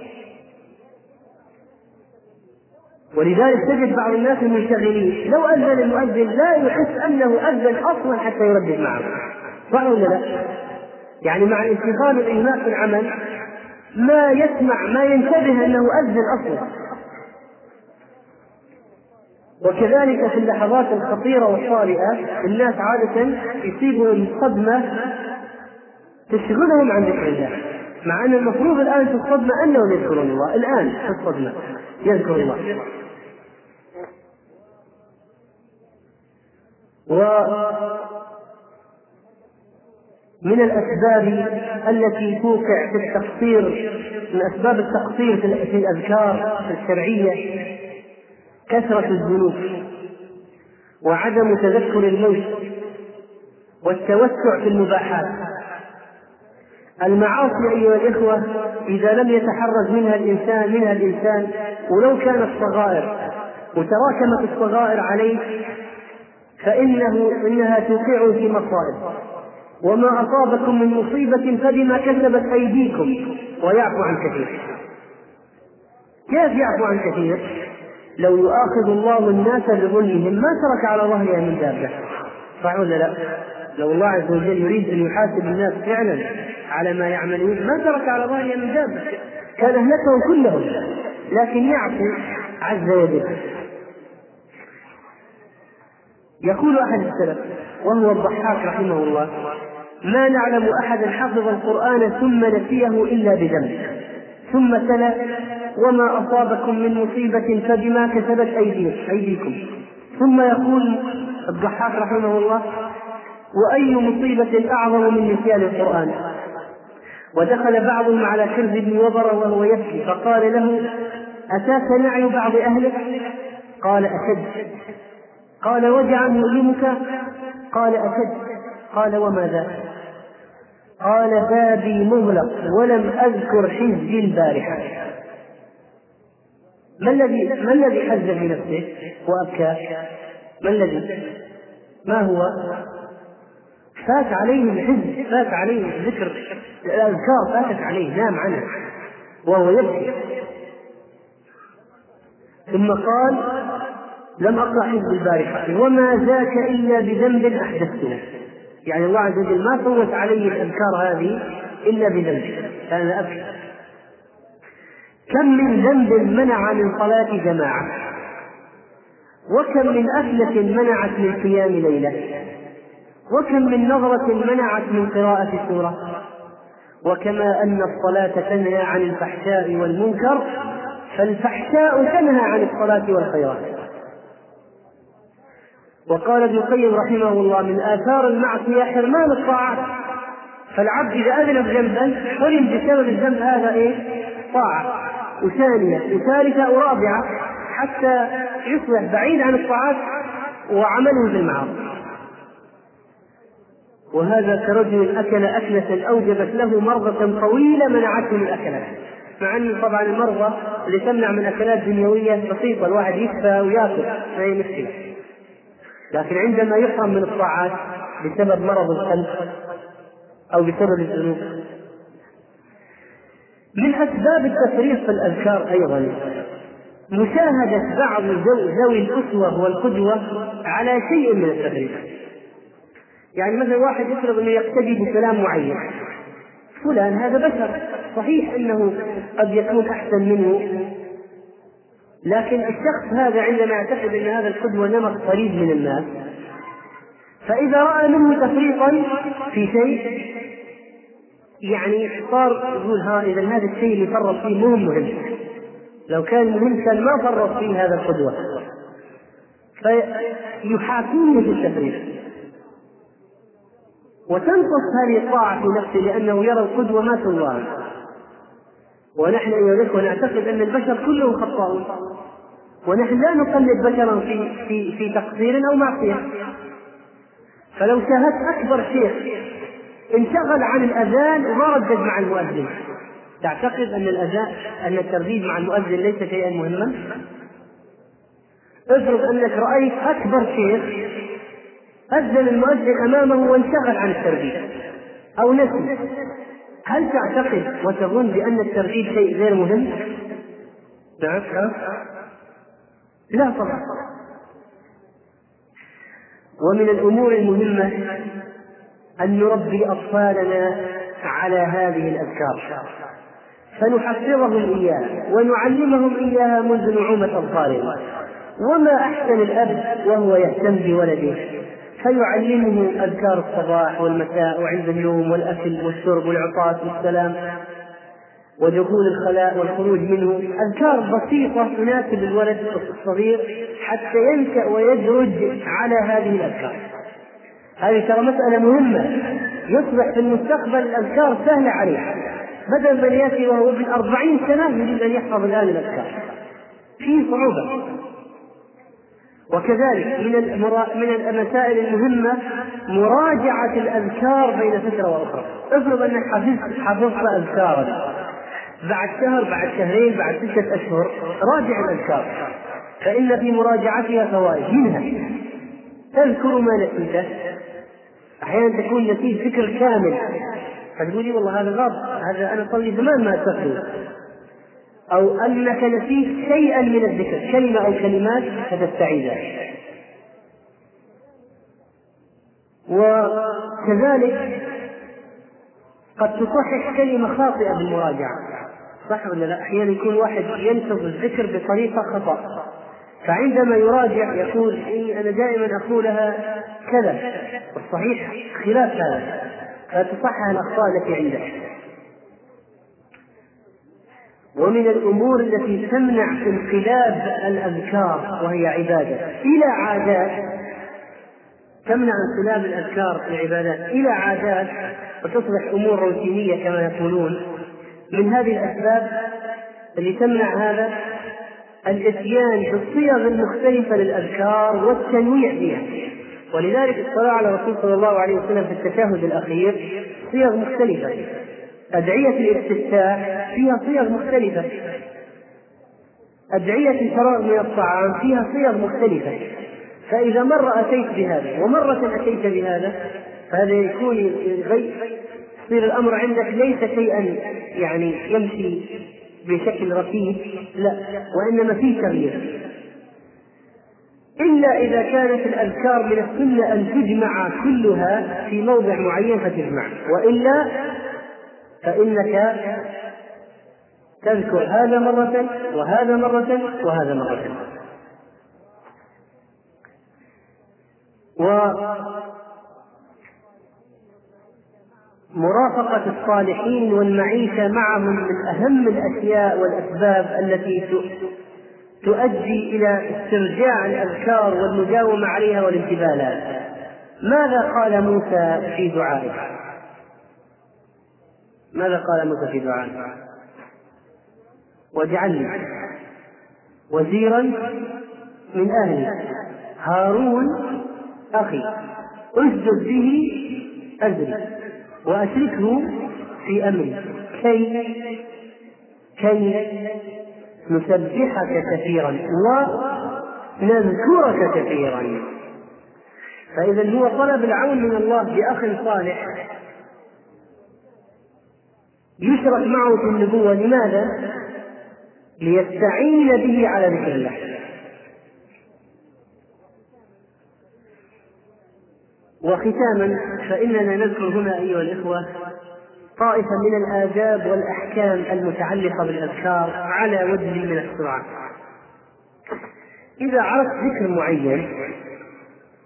ولذلك تجد بعض الناس المنشغلين لو اذن المؤذن لا يحس انه اذن اصلا حتى يردد معه، صح ولا لا؟ يعني مع انتقال الإيماء في العمل ما يسمع، ما ينتبه انه اذن اصلا. وكذلك في اللحظات الخطيره والطارئه الناس عاده يصيبهم صدمه تشغلهم عن ذكر الله، مع ان المفروض الان في الصدمه انهم يذكرون الله، الان في الصدمه يذكر الله. ومن الاسباب التي توقع في التقصير، من اسباب التقصير في الاذكار الشرعيه كثرة الذنوب وعدم تذكر الموت والتوسع في المباحات. المعاصي أيها الإخوة إذا لم يتحرز منها الإنسان منها الإنسان ولو كانت صغائر وتراكمت الصغائر عليه فإنه إنها توقع في مصائب. وما أصابكم من مصيبة فبما كسبت أيديكم ويعفو عن كثير. كيف يعفو عن كثير؟ لو يؤاخذ الله الناس بظلمهم ما ترك على ظهرها من دابة، صح ولا لا؟ لو الله عز وجل يريد أن يحاسب الناس فعلا على ما يعملون ما ترك على ظهرها من دابة، كان أهلكهم كلهم، لكن يعفو عز وجل. يقول أحد السلف وهو الضحاك رحمه الله: ما نعلم أحدا حفظ القرآن ثم نسيه إلا بذنب. ثم تلا: وما أصابكم من مصيبة فبما كسبت أيديكم. ثم يقول الضحاك رحمه الله: وأي مصيبة أعظم من نسيان القرآن؟ ودخل بعضهم على كرز بن وبر وهو يبكي فقال له: أتاك نعي بعض أهلك؟ قال: أشد. قال: وجعا يؤلمك؟ قال: أشد. قال: وماذا؟ قال: بابي مغلق ولم أذكر حزبي البارحة. ما الذي ما الذي حز في نفسه وأبكى؟ ما الذي؟ ما هو؟ فات عليه الحزب، فات عليه الذكر، الأذكار فاتت عليه، نام عنه وهو يبكي. ثم قال: لم أقرأ حزب البارحة وما ذاك إلا بذنب أحدثته. يعني الله عز وجل ما فوت علي الأذكار هذه إلا بذنب، أنا أبكي. كم من ذنب منع من صلاة جماعة، وكم من أفلة منعت من قيام ليلة، وكم من نظرة منعت من قراءة سورة. وكما أن الصلاة تنهى عن الفحشاء والمنكر، فالفحشاء تنهى عن الصلاة والخيرات. وقال ابن القيم رحمه الله: من آثار المعصية حرمان الطاعات، فالعبد إذا أذنب ذنبا حرم بسبب الذنب هذا إيه؟ طاعة، وثانية وثالثة ورابعة، حتى يصبح بعيد عن الطاعات وعمله بالمعاصي. وهذا كرجل أكل أكلة أوجبت له مرضة طويلة منعته من أكلها، مع أن طبعا المرضى اللي تمنع من أكلات دنيوية بسيطة، الواحد يكفى ويأكل ما هي مشكلة، لكن عندما يحرم من الطاعات بسبب مرض القلب أو بسبب الذنوب. من أسباب التفريط في الأذكار أيضا مشاهدة بعض ذوي الأسوة والقدوة على شيء من التفريط. يعني مثلا واحد يفرض أنه يقتدي بكلام معين، فلان هذا بشر، صحيح أنه قد يكون أحسن منه، لكن الشخص هذا عندما يعتقد أن هذا القدوة نمط فريد من الناس، فإذا رأى منه تفريطا في شيء يعني صار يقول: ها إذا هذا الشيء اللي فرط فيه مو مهم، لو كان مهم كان ما فرط فيه هذا القدوة، فيحاكمه في التفريط. وتنقص هذه الطاعة في نفسه لأنه يرى القدوة ما تنظر. ونحن أيها الإخوة نعتقد أن البشر كلهم خطاؤون، ونحن لا نقلد بشرا في, في, في تقصير أو معصية. فلو شاهدت أكبر شيخ انشغل عن الأذان وما ردد مع المؤذن، تعتقد أن الأذان أن الترديد مع المؤذن ليس شيئا مهما؟ افرض أنك رأيت أكبر شيخ أذن المؤذن أمامه وانشغل عن الترديد أو نسي، هل تعتقد وتظن بأن الترديد شيء غير مهم؟ نعم، لا طبعا. ومن الأمور المهمة أن نربي أطفالنا على هذه الأذكار، فنحفظهم إياها ونعلمهم إياها منذ نعومة أظفارهم. وما أحسن الأب وهو يهتم بولده، فيعلمه أذكار الصباح والمساء وعند النوم والأكل والشرب والعطاس والسلام ودخول الخلاء والخروج منه، أذكار بسيطة تناسب الولد الصغير حتى ينشأ ويدرج على هذه الأذكار. هذه ترى مسألة مهمة، يصبح في المستقبل الأذكار سهلة عليه، بدل من يأتي وهو ابن أربعين سنة يريد أن يحفظ الآن الأذكار، في صعوبة. وكذلك من من المسائل المهمة مراجعة الأذكار بين فترة وأخرى. افرض أنك حفظت حفظت أذكارا، بعد شهر بعد شهرين بعد ستة أشهر راجع الأذكار، فإن في مراجعتها فوائد. منها تذكر ما نسيته، أحيانا تكون نسيت ذكر كامل فتقولي والله هذا غلط، هذا أنا صلي زمان ما أتذكره، أو أنك نسيت شيئا من الذكر، كلمة أو كلمات فتستعيدها. وكذلك قد تصحح كلمة خاطئة بالمراجعة، صح ولا لا؟ أحيانا يكون واحد ينسب الذكر بطريقة خطأ، فعندما يراجع يقول إيه أنا دائما أقولها كذا والصحيح خلاف هذا، فتصحح الأخطاء التي عنده. ومن الأمور التي تمنع انقلاب الأذكار وهي عبادة إلى عادات، تمنع انقلاب الأذكار في العبادات إلى عادات وتصبح أمور روتينية كما يقولون. من هذه الأسباب اللي تمنع هذا الإتيان بالصيغ المختلفة للأذكار والتنويع بها، ولذلك اطلع على رسول صلى الله عليه وسلم في التشهد الأخير صيغ مختلفة، أدعية الاستفتاح فيها صيغ مختلفة، أدعية الفراغ من الطعام فيها صيغ مختلفة. فإذا مرة أتيت بهذا ومرة أتيت بهذا فهذا يكون غير، يصير الأمر عندك ليس شيئا يعني يمشي بشكل رفيع، لا، وإنما فيه تغيير، إلا إذا كانت الأذكار من السنة أن تجمع كلها في موضع معين فتجمع، وإلا فإنك تذكر هذا مرة وهذا مرة وهذا مرة. ومرافقة الصالحين والمعيشة معهم من أهم الأشياء والأسباب التي تؤدي إلى استرجاع الأذكار والمداومة عليها والامتثال. ماذا قال موسى في دعائه؟ ماذا قال موسى في دعائه؟ واجعلني وزيرا من أهلي هارون أخي أشدد به أزري وأشركه في أمري كي كي نسبحك كثيرا ونذكرك كثيرا. فإذا هو طلب العون من الله بأخ صالح يشرك معه في النبوة. لماذا؟ ليستعين به على ذكر الله. وختاما فإننا نذكر هنا أيها الإخوة طائفة من الآداب والأحكام المتعلقة بالأذكار على وجه من السرعة. إذا عرفت ذكر معين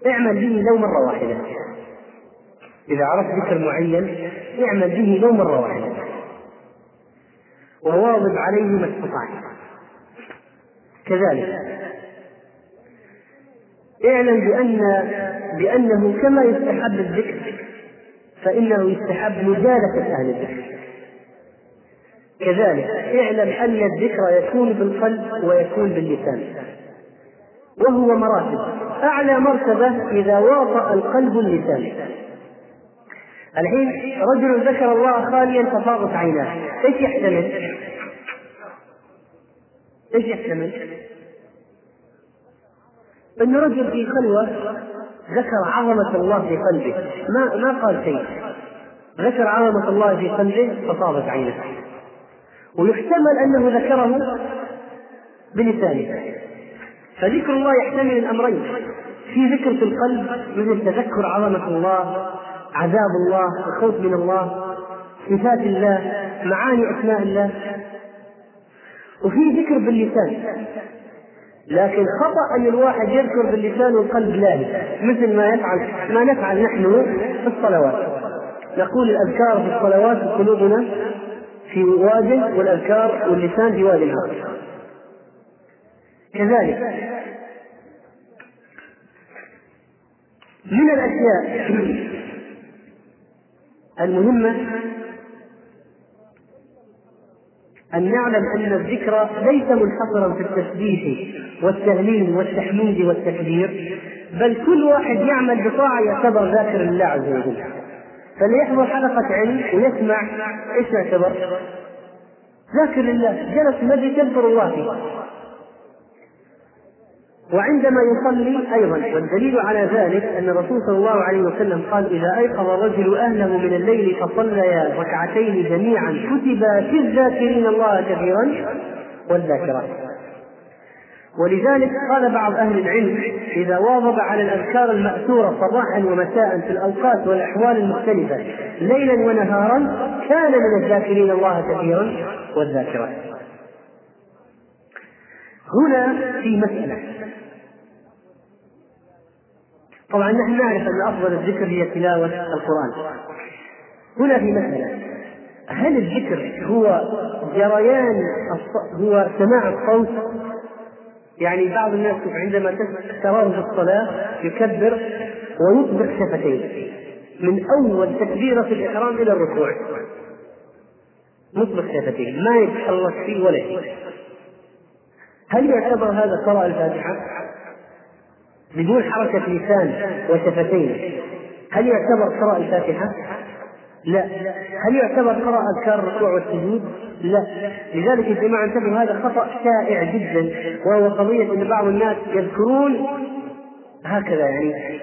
اعمل به لو مرة واحدة، إذا عرفت ذكر معين اعمل به لو مرة واحدة وواظب عليه ما استطعت. كذلك اعلم بأن بأنه كما يستحب الذكر فإنه يستحب مجالسة أهل الذكر. كذلك اعلم أن الذكر يكون بالقلب ويكون باللسان، وهو مراتب. أعلى مرتبة إذا واطأ القلب اللسان. الحين رجل ذكر الله خاليا ففاضت عيناه، ايش يحتمل؟ ايش يحتمل؟ أن رجل في خلوة ذكر عظمة الله في قلبه، ما ما قال شيء، ذكر عظمة الله في قلبه ففاضت عينه. ويحتمل أنه ذكره بلسانه. فذكر الله يحتمل الأمرين، في ذكر في القلب مثل تذكر عظمة الله، عذاب الله، الخوف من الله، صفات الله، معاني أسماء الله، وفي ذكر باللسان. لكن خطأ أن الواحد يذكر باللسان والقلب لاهي، مثل ما يفعل ما نفعل نحن في الصلوات، نقول الأذكار في الصلوات قلوبنا في واد والأذكار واللسان في واد آخر. كذلك من الأشياء المهمة أن نعلم أن الذكر ليس منحصرا في التسبيح والتهليل والتحميد والتكبير، بل كل واحد يعمل بطاعة يعتبر ذاكر لله عز وجل. فليحضر حلقة علم ويسمع ايش يعتبر ذاكر لله، جلس مجلس يذكر الله فيه، وعندما يصلي أيضا. والدليل على ذلك أن الرسول صلى الله عليه وسلم قال: إذا أيقظ الرجل أهله من الليل فصليا ركعتين جميعا كتب في الذاكرين الله كثيرا والذاكرات. ولذلك قال بعض أهل العلم: إذا واظب على الأذكار المأثورة صباحا ومساء في الأوقات والأحوال المختلفة ليلا ونهارا كان من الذاكرين الله كثيرا والذاكرات. هنا في مسألة، طبعا نحن نعرف أن أفضل الذكر هي تلاوة القرآن، هنا في مسألة، هل الذكر هو جريان هو سماع الصوت؟ يعني بعض الناس عندما تراهم في الصلاة يكبر ويطبق شفتيه من أول تكبيرة في الإحرام إلى الركوع، يطبق شفتيه ما يتحرك فيه ولا شيء. هل يعتبر هذا قراءة الفاتحة بدون حركة لسان وشفتين؟ هل يعتبر قراءة الفاتحة؟ لا. هل يعتبر قراءة أذكار الركوع والسجود؟ لا. لذلك يا جماعة انتبهوا، هذا خطأ شائع جدا، وهو قضية أن بعض الناس يذكرون هكذا، يعني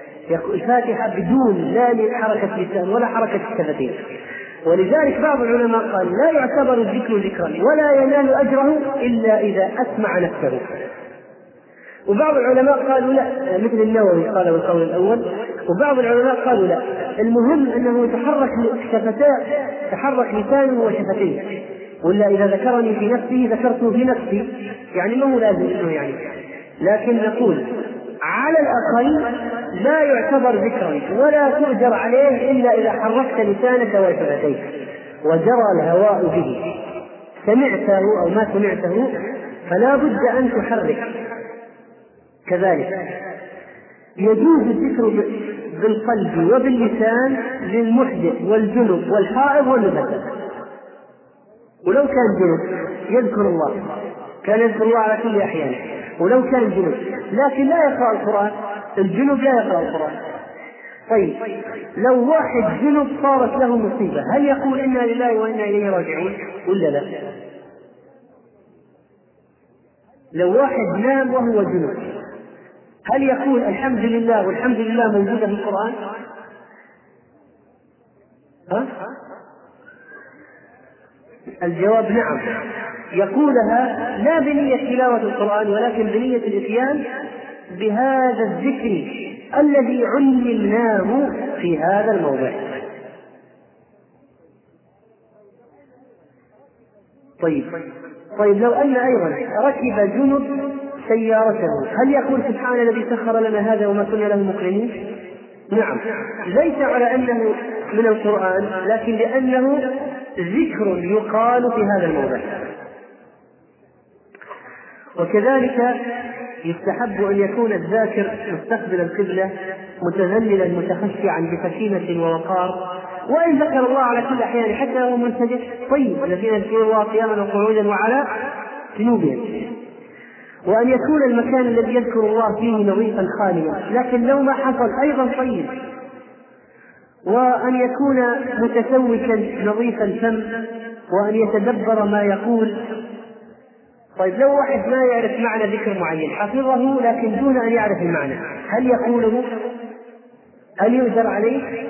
الفاتحة بدون لا حركة لسان ولا حركة شفتين. ولذلك بعض العلماء قال لا يعتبر الذكر ذكرا ولا ينال أجره إلا إذا أسمع نفسه. وبعض العلماء قالوا لا، مثل النووي قال بالقول الأول، وبعض العلماء قالوا لا، المهم أنه يتحرك شفتاه، تحرك لسانه وشفتيه، ولا إذا ذكرني في نفسي ذكرته في نفسي، يعني ما هو لازم إنه يعني. لكن نقول على الأقل لا يعتبر ذكرا ولا تؤجر عليه إلا إذا حركت لسانك وشفتيك وجرى الهواء به، سمعته أو ما سمعته فلا بد أن تحرك. كذلك يجوز الذكر بالقلب وباللسان للمحدث والجنب والحائض والنفس، ولو كان جنب يذكر الله، كان يذكر الله على كل أحيان ولو كان جنب، لكن لا يقرأ القرآن، الجنب لا يقرأ القرآن. طيب لو واحد جنب صارت له مصيبة، هل يقول إنا لله وإنا إليه راجعون ولا لا؟ لو واحد نام وهو جنب، هل يقول الحمد لله والحمد لله موجودة في القرآن؟ ها؟ الجواب نعم، يقولها لا بنية تلاوة القرآن ولكن بنية الإتيان بهذا الذكر الذي علمناه في هذا الموضع. طيب طيب لو أن أيضا ركب جنب سيارته، هل يقول سبحان الذي سخر لنا هذا وما كنا له مقرنين؟ نعم، ليس على أنه من القرآن لكن لأنه ذكر يقال في هذا الموضع. وكذلك يستحب أن يكون الذاكر مستقبل القبلة متذللا متخشعا بخشيمة ووقار، وإن ذكر الله على كل أحيان حتى هو منسجد. طيب الذين يذكرون الله قياما وقعودا وعلى جنوبهم، وأن يكون المكان الذي يذكر الله فيه نظيفا خاليا لكن لو ما حصل أيضا طيب، وأن يكون متسوكا نظيف الفم، وأن يتدبر ما يقول. طيب لو واحد ما يعرف معنى ذكر معين، حفظه لكن دون أن يعرف المعنى، هل يقوله؟ هل يؤجر عليه؟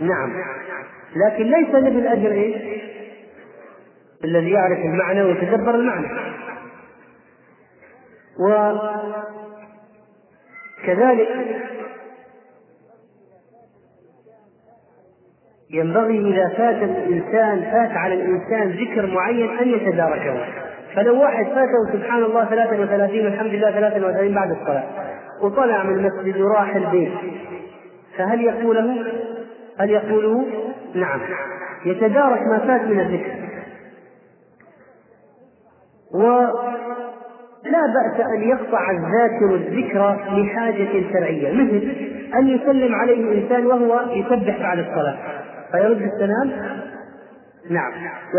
نعم، لكن ليس له الأجر إيه؟ الذي يعرف المعنى ويتدبر المعنى. وكذلك ينبغي إذا فات الإنسان فات على الإنسان ذكر معين أن يتداركه. فلو واحد فاته سبحان الله ثلاثة وثلاثين والحمد لله ثلاثة وثلاثين بعد الصلاة وطلع من المسجد وراح البيت، فهل يقوله؟ هل يقوله؟ نعم، يتدارك ما فات من الذكر. و لا بأس أن يقطع الذاكر الذكر لحاجة شرعية، مثل أن يسلم عليه إنسان وهو يسبح بعد الصلاة فيرد السلام. نعم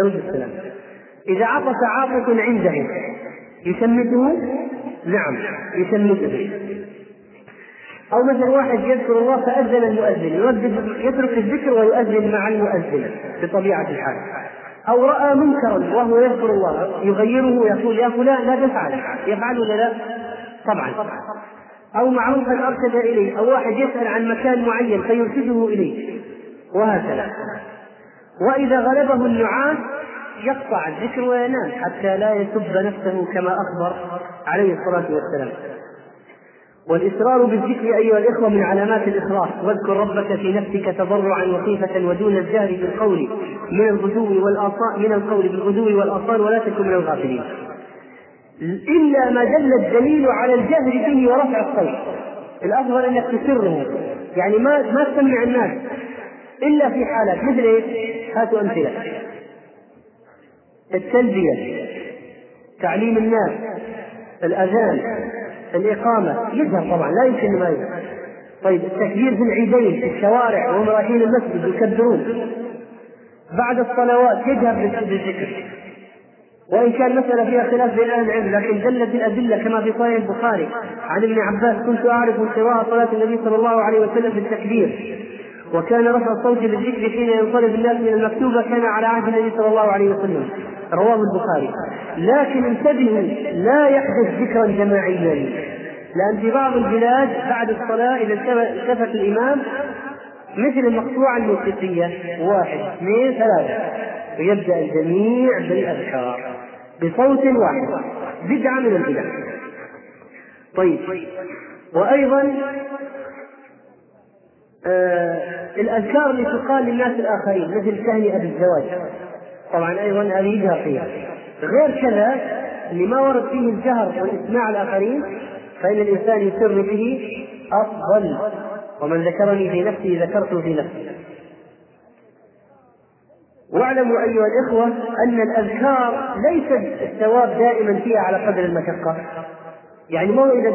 يرد السلام. إذا عطس عاطس عنده يشمته، نعم يشمته. أو مثل واحد يذكر الله فأذن المؤذن، يترك الذكر ويؤذن مع المؤذن بطبيعة الحال. أو رأى منكرا وهو يذكر الله يغيره، يقول يا فلان لا تفعل، يفعل ولا لا؟ طبعا. أو معروفا أرشد إليه، أو واحد يسأل عن مكان معين فيرشده إليه، وهكذا. وإذا غلبه النعاس يقطع الذكر وينام حتى لا يسب نفسه كما أخبر عليه الصلاة والسلام. والإصرار بالذكر أيها الإخوة من علامات الإخلاص. واذكر ربك في نفسك تضرعا وخيفة ودون الجهر بالقول من الغدو والآصال من القول بالغدو والآصال ولا تكن من الغافلين، إلا ما دل الدليل على الجهر فيه ورفع الصوت. الأفضل أنك تسره، يعني ما ما تسمع الناس، إلا في حالة مثل إيه؟ هاتوا أمثلة. التلبية، تعليم الناس، الأذان، الإقامة يظهر طبعا، لا يمكن ما يظهر. طيب التكبير في العيدين في الشوارع وهم رايحين المسجد يكبرون، بعد الصلوات يذهب للذكر، وإن كان مثلا فيها خلاف بين أهل العلم، لكن دلت الأدلة كما في صحيح البخاري عن ابن عباس: كنت أعرف انقراء صلاة النبي صلى الله عليه وسلم بالتكبير، وكان رفع صوته بالذكر حين ينصرف الناس من المكتوبة، كان على عهد النبي صلى الله عليه وسلم. رواه البخاري. لكن انتبهوا، لا يحدث ذكرا جماعيا، لأن في بعض البلاد بعد الصلاة إذا التفت الإمام مثل المقطوعة الموسيقية واحد اثنين ثلاثة، ويبدأ الجميع بالأذكار بصوت واحد، بدعة من البدع. طيب، وأيضا آه الأذكار اللي تقال للناس الآخرين مثل تهنئة بالزواج، طبعا أيضا هذه يجهر فيها. غير كذا اللي ما ورد فيه الجهر والإسماع الآخرين فإن الإنسان يسر به أفضل، ومن ذكرني في نفسي ذكرته في نفسي. واعلموا أيها الإخوة أن الأذكار ليس الثواب دائما فيها على قدر المشقة، يعني مو إذا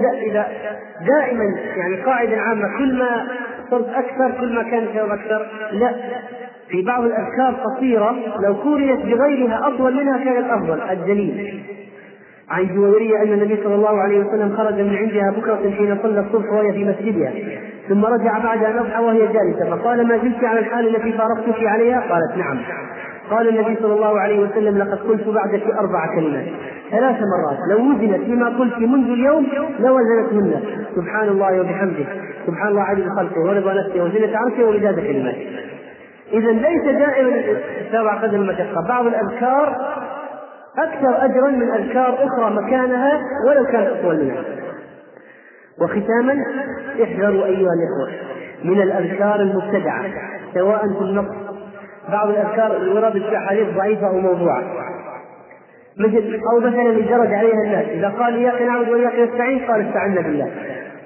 دائما، يعني قاعدة عامة كل ما صرت أكثر كل ما كان الثواب أكثر، لا، في بعض الأذكار قصيرة لو كوريت بغيرها أطول منها كانت أفضل. الدليل عن جويرية أن النبي صلى الله عليه وسلم خرج من عندها بكرة حين صلى الصبح وهي في مسجدها، ثم رجع بعد أن أضحى وهي جالسة، فقال: ما زلت على الحال التي فارقتك عليها؟ قالت: نعم. قال النبي صلى الله عليه وسلم: لقد قلت بعدك أربع كلمات ثلاث مرات، لو وزنت فيما قلت منذ اليوم لوزنتهن. سبحان الله وبحمده، سبحان الله عجل خلقه ورضا نفسه وزنة عرشه ومداد كلماته. إذا ليس دائما سبع قدم المشقة، بعض الأذكار أكثر أجرا من أذكار أخرى مكانها ولو كانت أطول منها. وختاما، احذروا أيها الإخوة من الأذكار المبتدعة سواء في النص، بعض الأذكار الوردت في أحاديث ضعيفة أو موضوعة، مثل أو مثلا يجرد عليها الناس، إذا قال إياك نعبد وإياك نستعين قال: استعنا بالله.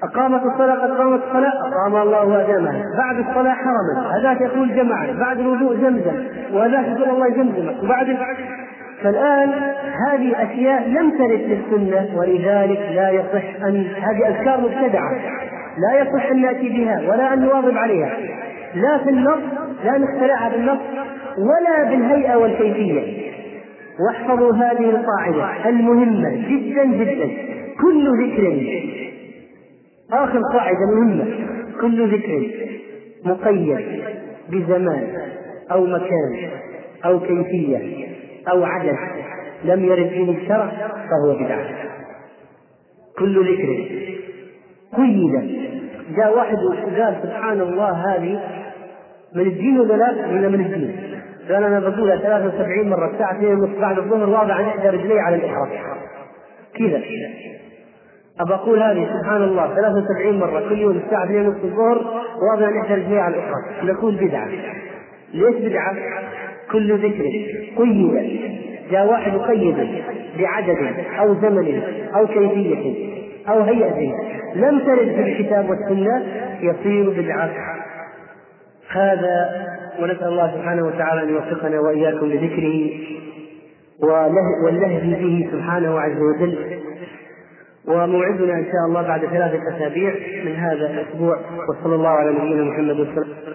أقامت الصلاة قد قامت الصلاة، أقام الله أدامها. بعد الصلاة حرما، هذاك يقول جمعا، بعد الوضوء زمزم، وهذاك يقول الله يزمزمك، وبعد فالآن هذه أشياء لم ترد في السنة، ولذلك لا يصح أن هذه أذكار مبتدعة لا يصح أن نأتي بها ولا أن نواظب عليها، لا في النص، لا نخترعها بالنص ولا بالهيئة والكيفية. واحفظوا هذه القاعدة المهمة جدا جدا: كل ذكر، آخر قاعدة مهمة، كل ذكر مقيد بزمان أو مكان أو كيفية أو عدد لم يرد فيه الشرع فهو بدعة. كل ذكر قيد، جاء واحد وقال: سبحان الله هذه من الدين ولا لا؟ هنا من الدين. قال: أنا بقولها ثلاث وسبعين مرة، الساعة اثنين ونصف بعد الظهر، واضع إحدى رجلي على الإحراج كذا، أبى أقول هذه سبحان الله ثلاث وسبعين مرة كل يوم الساعة اثنين ونصف الظهر، واضع إحدى رجلي على الإحراج، نقول بدعة. ليش بدعة؟ كل ذكر قيد، جاء واحد قيد بعدد أو زمن أو كيفية أو هيئة لم ترد في الكتاب والسنة يصير بدعة. هذا، ونسأل الله سبحانه وتعالى أن يوفقنا وإياكم لذكره واللهج به سبحانه عز وجل. وموعدنا إن شاء الله بعد ثلاثة أسابيع من هذا الأسبوع، وصلى الله على نبينا محمد صلى الله عليه وسلم.